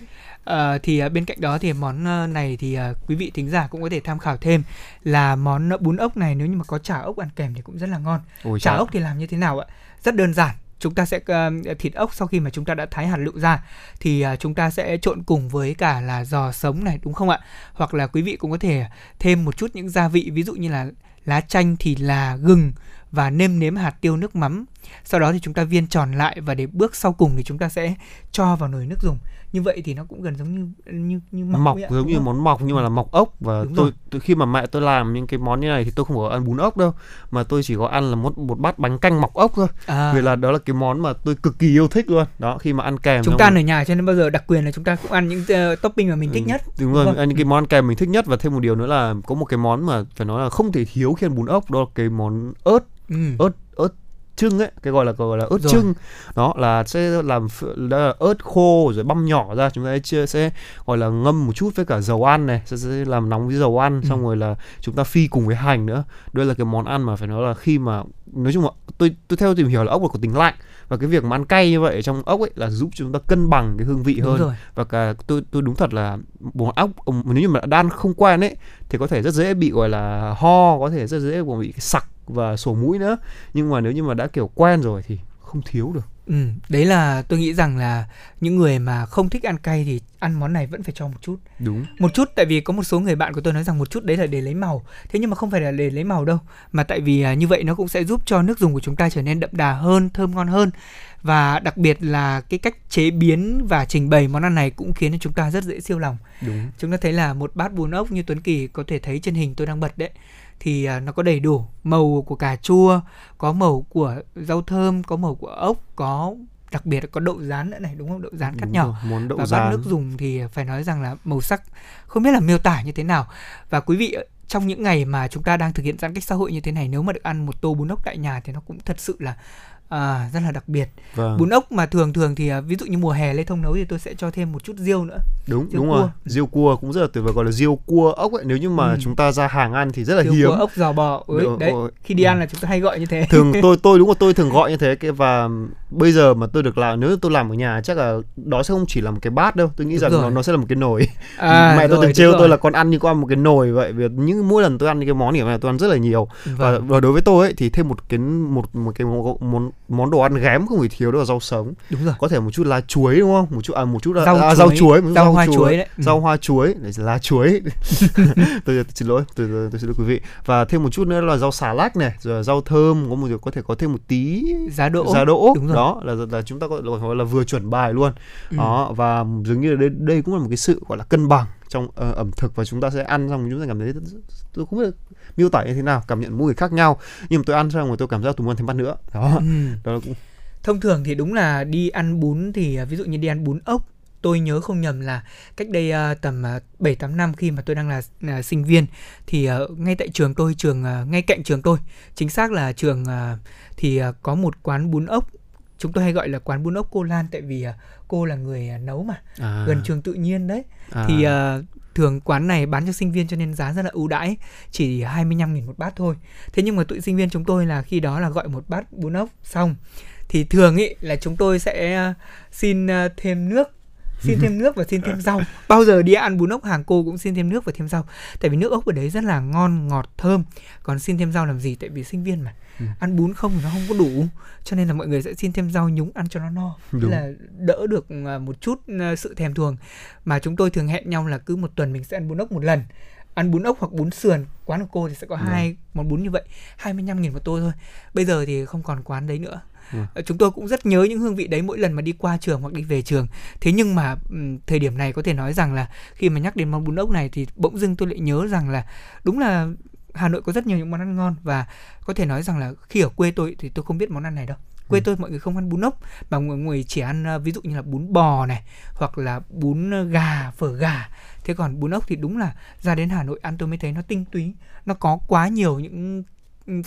À, thì bên cạnh đó thì món này thì quý vị thính giả cũng có thể tham khảo thêm là món bún ốc này, nếu như mà có chả ốc ăn kèm thì cũng rất là ngon. Ôi chả ốc thì làm như thế nào ạ? Rất đơn giản. Chúng ta sẽ uh, thịt ốc sau khi mà chúng ta đã thái hạt lựu ra thì uh, chúng ta sẽ trộn cùng với cả là giò sống này, đúng không ạ? Hoặc là quý vị cũng có thể thêm một chút những gia vị, ví dụ như là lá chanh, thì là gừng, và nêm nếm hạt tiêu nước mắm. Sau đó thì chúng ta viên tròn lại, và để bước sau cùng thì chúng ta sẽ cho vào nồi nước dùng. Như vậy thì nó cũng gần giống như như, như mọc, mọc giống như món mọc nhưng mà là mọc ốc. Và tôi, tôi khi mà mẹ tôi làm những cái món như này thì tôi không có ăn bún ốc đâu, mà tôi chỉ có ăn là một, một bát bánh canh mọc ốc thôi. À. Vì là đó là cái món mà tôi cực kỳ yêu thích luôn. Đó, khi mà ăn kèm chúng ta ở nhà cho nên bao giờ đặc quyền là chúng ta cũng ăn những uh, topping mà mình thích nhất. Đúng, đúng rồi, ăn những cái món ăn kèm mình thích nhất. Và thêm một điều nữa là có một cái món mà phải nói là không thể thiếu khi ăn bún ốc, đó là cái món ớt. Ừ. ớt ớt trưng ấy, cái gọi là gọi là ớt rồi. Trưng đó là sẽ làm là ớt khô rồi băm nhỏ ra, chúng ta sẽ, sẽ gọi là ngâm một chút với cả dầu ăn này, sẽ, sẽ làm nóng với dầu ăn, ừ. xong rồi là chúng ta phi cùng với hành nữa. Đây là cái món ăn mà phải nói là khi mà nói chung là tôi tôi theo tìm hiểu là ốc là có tính lạnh, và cái việc mà ăn cay như vậy trong ốc ấy là giúp chúng ta cân bằng cái hương vị đúng hơn rồi. Và cả tôi tôi đúng thật là món ốc nếu như mà đã ăn không quen ấy thì có thể rất dễ bị gọi là ho, có thể rất dễ bị sặc và sổ mũi nữa. Nhưng mà nếu như mà đã kiểu quen rồi thì không thiếu được. Ừ, đấy là tôi nghĩ rằng là những người mà không thích ăn cay thì ăn món này vẫn phải cho một chút. Đúng. Một chút, tại vì có một số người bạn của tôi nói rằng một chút đấy là để lấy màu. Thế nhưng mà không phải là để lấy màu đâu, mà tại vì như vậy nó cũng sẽ giúp cho nước dùng của chúng ta trở nên đậm đà hơn, thơm ngon hơn. Và đặc biệt là cái cách chế biến và trình bày món ăn này cũng khiến cho chúng ta rất dễ siêu lòng. Đúng. Chúng ta thấy là một bát bún ốc như Tuấn Kỳ có thể thấy trên hình tôi đang bật đấy, thì nó có đầy đủ màu của cà chua, có màu của rau thơm, có màu của ốc, có đặc biệt là có đậu rán nữa này, đúng không? Đậu rán cắt đúng nhỏ. Món đậu và rán. Bát nước dùng thì phải nói rằng là màu sắc không biết là miêu tả như thế nào. Và quý vị, trong những ngày mà chúng ta đang thực hiện giãn cách xã hội như thế này, nếu mà được ăn một tô bún ốc tại nhà thì nó cũng thật sự là à, rất là đặc biệt. Vâng. Bún ốc mà thường thường thì ví dụ như mùa hè Lê Thông nấu thì tôi sẽ cho thêm một chút riêu nữa. Đúng, riêu đúng cua. Rồi. Riêu cua cũng rất là tuyệt vời, gọi là riêu cua ốc ấy. Nếu như mà ừ. chúng ta ra hàng ăn thì rất là riêu hiếm. Cua ốc giò bò. Ôi, Đ- đấy. Ôi. Khi đi ăn là chúng ta hay gọi như thế. Thường tôi tôi đúng là tôi thường gọi như thế. Và bây giờ mà tôi được làm, nếu tôi làm ở nhà chắc là đó sẽ không chỉ là một cái bát đâu. Tôi nghĩ đúng rằng nó, nó sẽ là một cái nồi. À, mẹ tôi rồi, từng trêu tôi là con ăn như con ăn một cái nồi vậy. Vì những mỗi lần tôi ăn những cái món này là tôi ăn rất là nhiều. Vâng. Và đối với tôi ấy, thì thêm một cái một một cái món món đồ ăn ghém không thể thiếu đó là rau sống. Đúng rồi. Có thể một chút lá chuối đúng không? Một chút à, một chút rau, à, chuối. rau chuối, rau, rau hoa chuối, chuối đấy. Rau hoa chuối, lá chuối. tôi xin lỗi, tôi, tôi, tôi xin lỗi quý vị. Và thêm một chút nữa là rau xà lách này, rồi rau thơm, có một có thể có thêm một tí giá đỗ. Giá đỗ. Đó là, là chúng ta gọi là vừa chuẩn bài luôn. Ừ. Đó, và dường như là đây, đây cũng là một cái sự gọi là cân bằng trong uh, ẩm thực, và chúng ta sẽ ăn xong chúng ta cảm thấy, tôi không biết miêu tả như thế nào, cảm nhận mỗi người khác nhau, nhưng mà tôi ăn xong rồi tôi cảm giác tôi muốn thêm bát nữa. Đó. Ừ. Đó là cũng... Thông thường thì đúng là đi ăn bún thì ví dụ như đi ăn bún ốc, tôi nhớ không nhầm là cách đây uh, tầm bảy uh, tám năm khi mà tôi đang là uh, sinh viên thì uh, ngay tại trường tôi, trường uh, ngay cạnh trường tôi, chính xác là trường uh, thì uh, có một quán bún ốc. Chúng tôi hay gọi là quán bún ốc cô Lan, tại vì cô là người nấu mà, à. gần trường tự nhiên đấy. À. Thì uh, thường quán này bán cho sinh viên cho nên giá rất là ưu đãi, chỉ hai mươi lăm nghìn một bát thôi. Thế nhưng mà tụi sinh viên chúng tôi là khi đó là gọi một bát bún ốc xong thì thường ý là chúng tôi sẽ xin thêm nước, xin thêm nước và xin thêm rau. Bao giờ đi ăn bún ốc hàng cô cũng xin thêm nước và thêm rau, tại vì nước ốc ở đấy rất là ngon, ngọt, thơm. Còn xin thêm rau làm gì, tại vì sinh viên mà, ừ. ăn bún không thì nó không có đủ, cho nên là mọi người sẽ xin thêm rau nhúng ăn cho nó no. Đúng. Thế là đỡ được một chút sự thèm thuồng. Mà chúng tôi thường hẹn nhau là cứ một tuần mình sẽ ăn bún ốc một lần, ăn bún ốc hoặc bún sườn. Quán của cô thì sẽ có hai món bún như vậy, hai mươi lăm nghìn một tô thôi. Bây giờ thì không còn quán đấy nữa. Ừ. Chúng tôi cũng rất nhớ những hương vị đấy mỗi lần mà đi qua trường hoặc đi về trường. Thế nhưng mà thời điểm này có thể nói rằng là khi mà nhắc đến món bún ốc này thì bỗng dưng tôi lại nhớ rằng là đúng là Hà Nội có rất nhiều những món ăn ngon, và có thể nói rằng là khi ở quê tôi thì tôi không biết món ăn này đâu. Quê tôi mọi người không ăn bún ốc, mà mọi người chỉ ăn ví dụ như là bún bò này, hoặc là bún gà, phở gà. Thế còn bún ốc thì đúng là ra đến Hà Nội ăn tôi mới thấy nó tinh túy, nó có quá nhiều những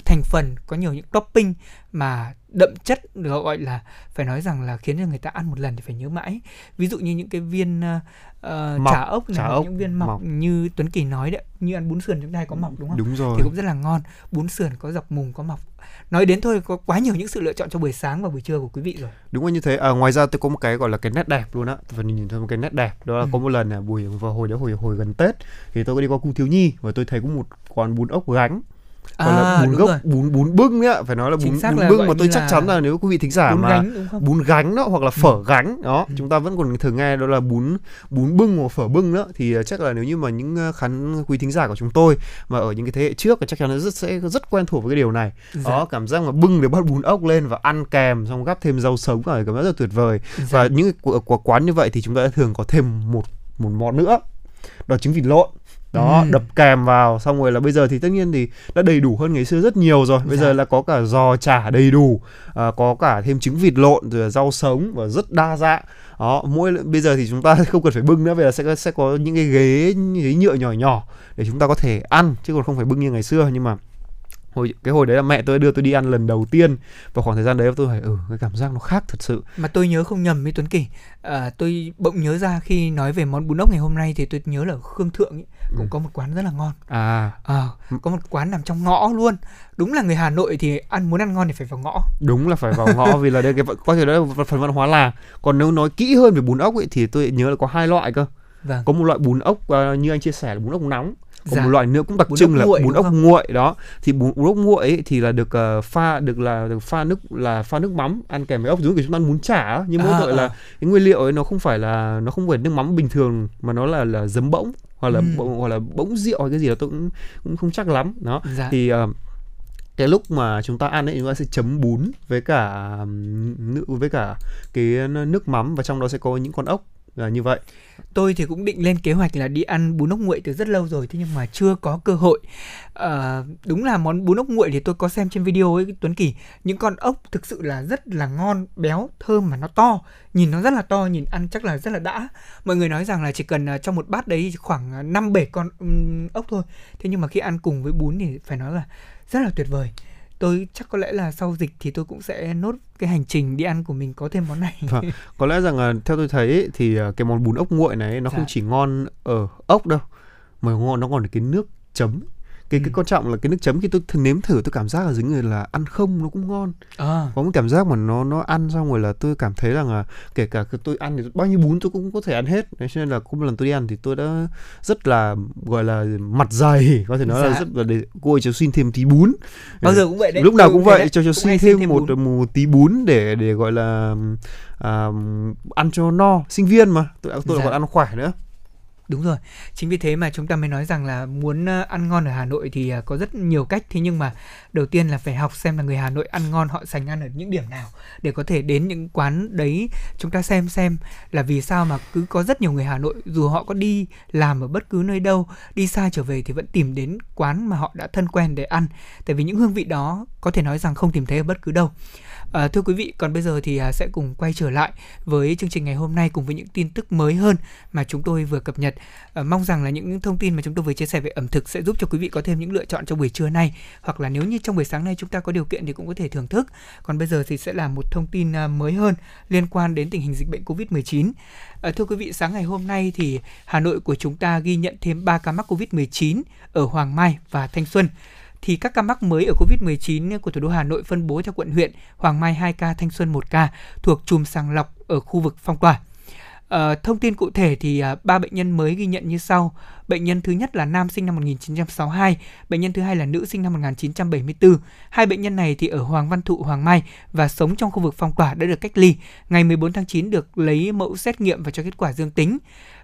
thành phần, có nhiều những topping mà đậm chất, được gọi là phải nói rằng là khiến cho người ta ăn một lần thì phải nhớ mãi. Ví dụ như những cái viên uh, mọc, chả ốc này, chả ốc, những viên mọc, mọc như Tuấn Kỳ nói đấy, như ăn bún sườn chúng ta hay có mọc đúng không? Đúng rồi. Thì cũng rất là ngon. Bún sườn có dọc mùng, có mọc. Nói đến thôi có quá nhiều những sự lựa chọn cho buổi sáng và buổi trưa của quý vị rồi. Đúng là như thế. À, ngoài ra tôi có một cái gọi là cái nét đẹp luôn á, tôi nhìn thấy một cái nét đẹp đó là ừ. có một lần là buổi vào hồi đó hồi hồi gần Tết thì tôi có đi qua Cung Thiếu Nhi và tôi thấy có một quán bún ốc gánh. Còn à, là bún gốc, rồi. bún bún bưng ấy, phải nói là bún, bún bưng mà tôi chắc là... chắn là nếu quý vị thính giả bún mà gánh, bún gánh đó hoặc là phở ừ. gánh đó, ừ. chúng ta vẫn còn thường nghe đó là bún bún bưng hoặc phở bưng đó, thì chắc là nếu như mà những khán quý thính giả của chúng tôi mà ở những cái thế hệ trước thì chắc chắn nó rất sẽ rất quen thuộc với cái điều này. Dạ. Đó, cảm giác mà bưng để bắt bún ốc lên và ăn kèm xong gắp thêm rau sống là cảm giác rất là tuyệt vời. Dạ. Và những cái quán như vậy thì chúng ta thường có thêm một một món nữa, đó chính vịt lộn. Đó, ừ. đập kèm vào xong rồi là bây giờ thì tất nhiên thì đã đầy đủ hơn ngày xưa rất nhiều rồi. Bây dạ. giờ là có cả giò chả đầy đủ, à, có cả thêm trứng vịt lộn rồi rau sống và rất đa dạng. Đó, mỗi bây giờ thì chúng ta không cần phải bưng nữa, vì là sẽ sẽ có những cái ghế, ghế nhựa nhỏ nhỏ để chúng ta có thể ăn chứ còn không phải bưng như ngày xưa. Nhưng mà hồi cái hồi đấy là mẹ tôi đưa tôi đi ăn lần đầu tiên, và khoảng thời gian đấy tôi phải ừ cái cảm giác nó khác thật sự. Mà tôi nhớ không nhầm với Tuấn Kỳ, à, tôi bỗng nhớ ra khi nói về món bún ốc ngày hôm nay thì tôi nhớ là Khương Thượng ấy, cũng ừ. có một quán rất là ngon. À. à có một quán nằm trong ngõ luôn. Đúng là người Hà Nội thì ăn muốn ăn ngon thì phải vào ngõ. Đúng là phải vào ngõ vì là đây cái có thể đó là phần văn hóa là. Còn nếu nói kỹ hơn về bún ốc ấy thì tôi nhớ là có hai loại cơ. Vâng. Có một loại bún ốc như anh chia sẻ là bún ốc nóng. Còn dạ. một loại nữa cũng đặc bún trưng là bún ốc nguội đó. Thì bún, bún ốc nguội ấy thì là được uh, pha được là được pha nước là pha nước mắm ăn kèm với ốc, giống như chúng ta ăn bún chả nhưng mỗi à, tội à. là cái nguyên liệu ấy nó không phải là nó không phải nước mắm bình thường mà nó là là giấm bỗng hoặc là ừ. bỗng, hoặc là bỗng rượu hay cái gì đó tôi cũng cũng không chắc lắm đó. Dạ. Thì uh, cái lúc mà chúng ta ăn ấy chúng ta sẽ chấm bún với cả với cả cái nước mắm và trong đó sẽ có những con ốc. Là như vậy. Tôi thì cũng định lên kế hoạch là đi ăn bún ốc nguội từ rất lâu rồi, thế nhưng mà chưa có cơ hội. À, đúng là món bún ốc nguội thì tôi có xem trên video ấy Tuấn Kỳ, những con ốc thực sự là rất là ngon, béo, thơm mà nó to, nhìn nó rất là to, nhìn ăn chắc là rất là đã. Mọi người nói rằng là chỉ cần trong một bát đấy khoảng năm bảy con ốc thôi, thế nhưng mà khi ăn cùng với bún thì phải nói là rất là tuyệt vời. Tôi chắc có lẽ là sau dịch thì tôi cũng sẽ nốt cái hành trình đi ăn của mình có thêm món này. Vâng. Có lẽ rằng là theo tôi thấy ấy, thì cái món bún ốc nguội này nó dạ. không chỉ ngon ở ốc đâu mà ngon nó còn ở cái nước chấm. Cái ừ. cái quan trọng là cái nước chấm khi tôi nếm thử tôi cảm giác là dính người là ăn không nó cũng ngon. À. Có một cảm giác mà nó nó ăn xong rồi là tôi cảm thấy rằng là kể cả tôi ăn thì bao nhiêu bún tôi cũng có thể ăn hết. Cho nên là cũng lần tôi đi ăn thì tôi đã rất là gọi là mặt dày, có thể nói dạ. là rất là để cô ơi cháu xin thêm tí bún. Bao giờ cũng vậy đấy. Lúc nào cũng, cũng vậy cho cháu xin thêm, thêm một, một tí bún để để gọi là à, ăn cho no, sinh viên mà tôi tôi dạ. còn ăn khỏe nữa. Đúng rồi, chính vì thế mà chúng ta mới nói rằng là muốn ăn ngon ở Hà Nội thì có rất nhiều cách. Thế nhưng mà đầu tiên là phải học xem là người Hà Nội ăn ngon, họ sành ăn ở những điểm nào để có thể đến những quán đấy chúng ta xem xem là vì sao mà cứ có rất nhiều người Hà Nội dù họ có đi làm ở bất cứ nơi đâu, đi xa trở về thì vẫn tìm đến quán mà họ đã thân quen để ăn. Tại vì những hương vị đó có thể nói rằng không tìm thấy ở bất cứ đâu. À, thưa quý vị, còn bây giờ thì à, sẽ cùng quay trở lại với chương trình ngày hôm nay cùng với những tin tức mới hơn mà chúng tôi vừa cập nhật. À, mong rằng là những thông tin mà chúng tôi vừa chia sẻ về ẩm thực sẽ giúp cho quý vị có thêm những lựa chọn trong buổi trưa nay, hoặc là nếu như trong buổi sáng nay chúng ta có điều kiện thì cũng có thể thưởng thức. Còn bây giờ thì sẽ là một thông tin à, mới hơn liên quan đến tình hình dịch bệnh covid mười chín. À, thưa quý vị, sáng ngày hôm nay thì Hà Nội của chúng ta ghi nhận thêm ba ca mắc covid mười chín ở Hoàng Mai và Thanh Xuân. Thì các ca mắc mới ở covid mười chín của thủ đô Hà Nội phân bố theo quận huyện: Hoàng Mai hai ca, Thanh Xuân một ca, thuộc chùm sàng lọc ở khu vực phong tỏa. À, thông tin cụ thể thì ba à, bệnh nhân mới ghi nhận như sau. Bệnh nhân thứ nhất là nam sinh năm một nghìn chín trăm sáu mươi hai, bệnh nhân thứ hai là nữ sinh năm một nghìn chín trăm bảy mươi tư. Hai bệnh nhân này thì ở Hoàng Văn Thụ, Hoàng Mai và sống trong khu vực phong tỏa đã được cách ly. Ngày mười bốn tháng chín được lấy mẫu xét nghiệm và cho kết quả dương tính.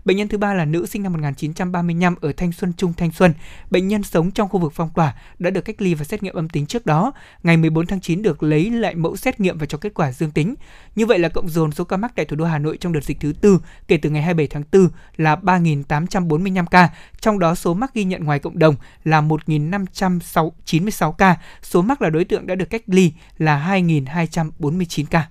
Bệnh nhân thứ ba là nữ sinh năm một nghìn chín trăm ba mươi lăm ở Thanh Xuân Trung, Thanh Xuân. Bệnh nhân sống trong khu vực phong tỏa đã được cách ly và xét nghiệm âm tính trước đó. Ngày mười bốn tháng chín được lấy lại mẫu xét nghiệm và cho kết quả dương tính. Như vậy là cộng dồn số ca mắc tại thủ đô Hà Nội trong đợt dịch thứ tư kể từ ngày hai mươi bảy tháng tư là ba nghìn tám trăm bốn mươi lăm ca. Trong đó số mắc ghi nhận ngoài cộng đồng là một nghìn năm trăm chín mươi sáu ca, số mắc là đối tượng đã được cách ly là hai nghìn hai trăm bốn mươi chín ca.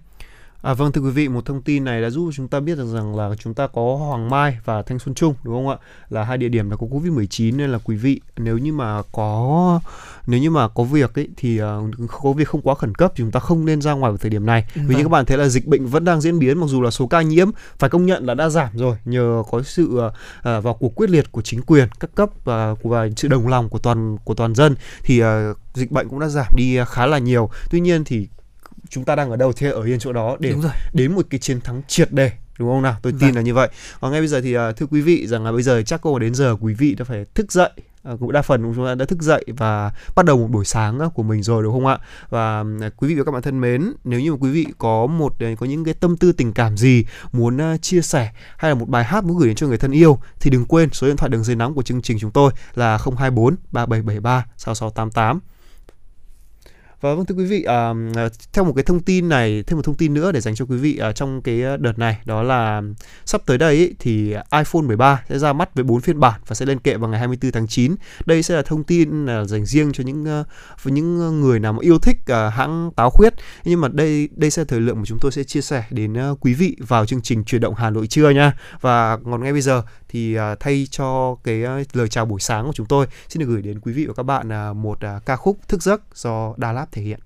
À, vâng, thưa quý vị, một thông tin này đã giúp chúng ta biết được rằng là chúng ta có Hoàng Mai và Thanh Xuân Trung, đúng không ạ? Là hai địa điểm là có covid mười chín, nên là quý vị nếu như mà có nếu như mà có việc ấy, thì uh, có việc không quá khẩn cấp thì chúng ta không nên ra ngoài vào thời điểm này. Vì vâng. như các bạn thấy là dịch bệnh vẫn đang diễn biến, mặc dù là số ca nhiễm phải công nhận là đã giảm rồi nhờ có sự uh, vào cuộc quyết liệt của chính quyền các cấp và uh, sự đồng lòng của toàn của toàn dân thì uh, dịch bệnh cũng đã giảm đi khá là nhiều. Tuy nhiên thì chúng ta đang ở đâu thế ở yên chỗ đó để đến một cái chiến thắng triệt để, đúng không nào? Tôi tin vâng. là như vậy. Và ngay bây giờ thì thưa quý vị rằng là bây giờ chắc cô đến giờ quý vị đã phải thức dậy, cũng đa phần chúng ta đã thức dậy và bắt đầu một buổi sáng của mình rồi, đúng không ạ? Và quý vị và các bạn thân mến, nếu như mà quý vị có một có những cái tâm tư tình cảm gì muốn chia sẻ hay là một bài hát muốn gửi đến cho người thân yêu thì đừng quên số điện thoại đường dây nóng của chương trình chúng tôi là không hai bốn ba bảy bảy ba sáu sáu tám tám. Và vâng, thưa quý vị, à, theo một cái thông tin này, thêm một thông tin nữa để dành cho quý vị à, trong cái đợt này, đó là sắp tới đây ý, thì iPhone mười ba sẽ ra mắt với bốn phiên bản và sẽ lên kệ vào ngày hai mươi tư tháng chín. Đây sẽ là thông tin à, dành riêng cho những uh, những người nào mà yêu thích uh, hãng táo khuyết. Nhưng mà đây đây sẽ là thời lượng mà chúng tôi sẽ chia sẻ đến uh, quý vị vào chương trình Chuyển động Hà Nội trưa nha. Và còn ngay bây giờ thì uh, thay cho cái uh, lời chào buổi sáng của chúng tôi, xin được gửi đến quý vị và các bạn uh, một uh, ca khúc Thức giấc do Đà Lạt thể hiện.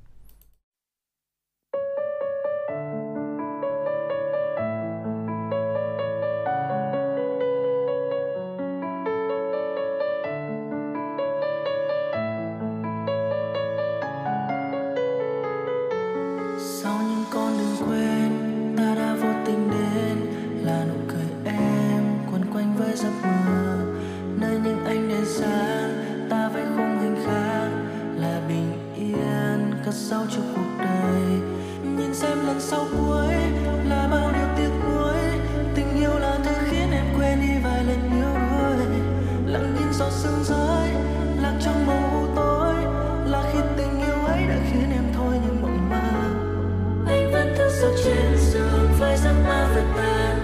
Sau những con đường quên ta đã vô tình đến là nụ cười em quấn quanh với giấc mơ. nơi những ánh đèn sáng ta vẽ khung hình khác là bình yên cất giấu cho cuộc đời. Nhìn xem lần sau cuối là bao điều tiếc nuối, tình yêu là thứ khiến em quên đi vài lần yếu đuối. Lặng nhìn giọt sương rơi lạc trong màu u tối, là khi tình yêu ấy đã khiến em thôi những mộng mơ. Anh vẫn thức giấc trên giường với giấc mơ vật tan,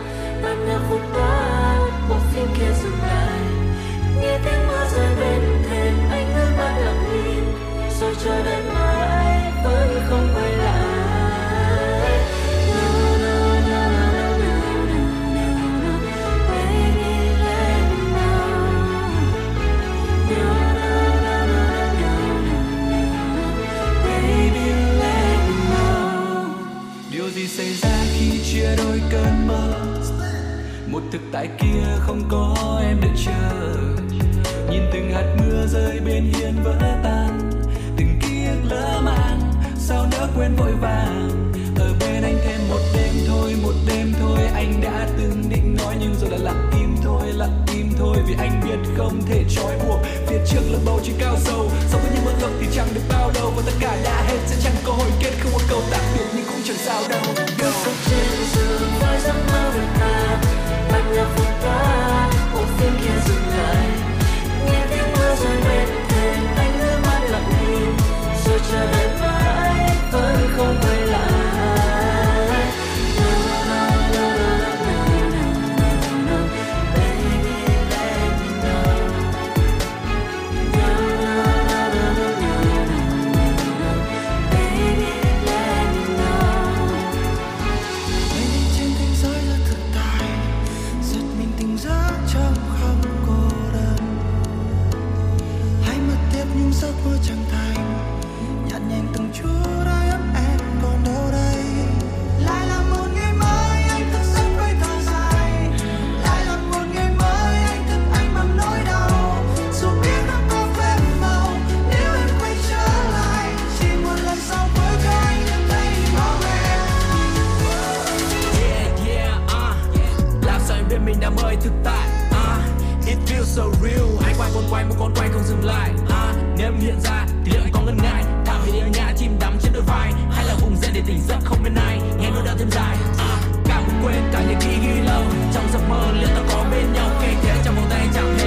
bản nhạc vụt qua một phim kia dừng lại, nghe tiếng mưa rơi bên thềm anh ngước mắt lặng nhìn rồi chờ đợi mãi vẫn không quay lại. Điều gì xảy ra khi chia đôi cơn mơ? Một thực tại kia không có em đợi chờ. Nhìn từng hạt mưa rơi bên hiên vỡ tan, từng ký ức lỡ mang sao nỡ quên vội vàng. Ở bên anh thêm một đêm thôi, một đêm thôi. Anh đã từng định nói nhưng rồi là lặng im thôi, lặng im thôi. Vì anh biết không thể trói buộc, phía trước là bầu trời cao sâu. So với những mơ ước thì chẳng được bao đâu, và tất cả đã hết sẽ chẳng có hồi kết. Không một câu tạm biệt nhưng cũng chẳng sao đâu. Được sống trên giường với giấc mơ về ta, bạn nhạc vụt qua một phim kia dừng lại, nghe tiếng mưa rơi bên thềm anh ngước mắt lặng im rồi chờ đợi mãi vẫn không quay lại. Giấc mơ chẳng thành nhạt nhẽo từng chút ái ấm em còn đâu đây, lại là một ngày mới anh thức giấc với thở dài, lại là một ngày mới anh thức anh bằng nỗi đau. Dù biết nó có phép màu nếu em quay trở lại, chỉ một lần sau với cái em thấy bao em. Yeah yeah ah uh. yeah. Làm sao em biết mình đã mới thực tại ah uh. It feels so real. Anh quay còn quay một con quay không dừng lại ah uh. Nếu em hiện ra thì liệu anh có ngần ngại thả về em ngã chim đắm trên đôi vai, hay là vùng dậy để tỉnh giấc không bên ai nghe nỗi đau thêm dài à, cả muốn quên cả những ký ghi lâu trong giấc mơ liệu ta có bên nhau, kể thế trong vòng tay chẳng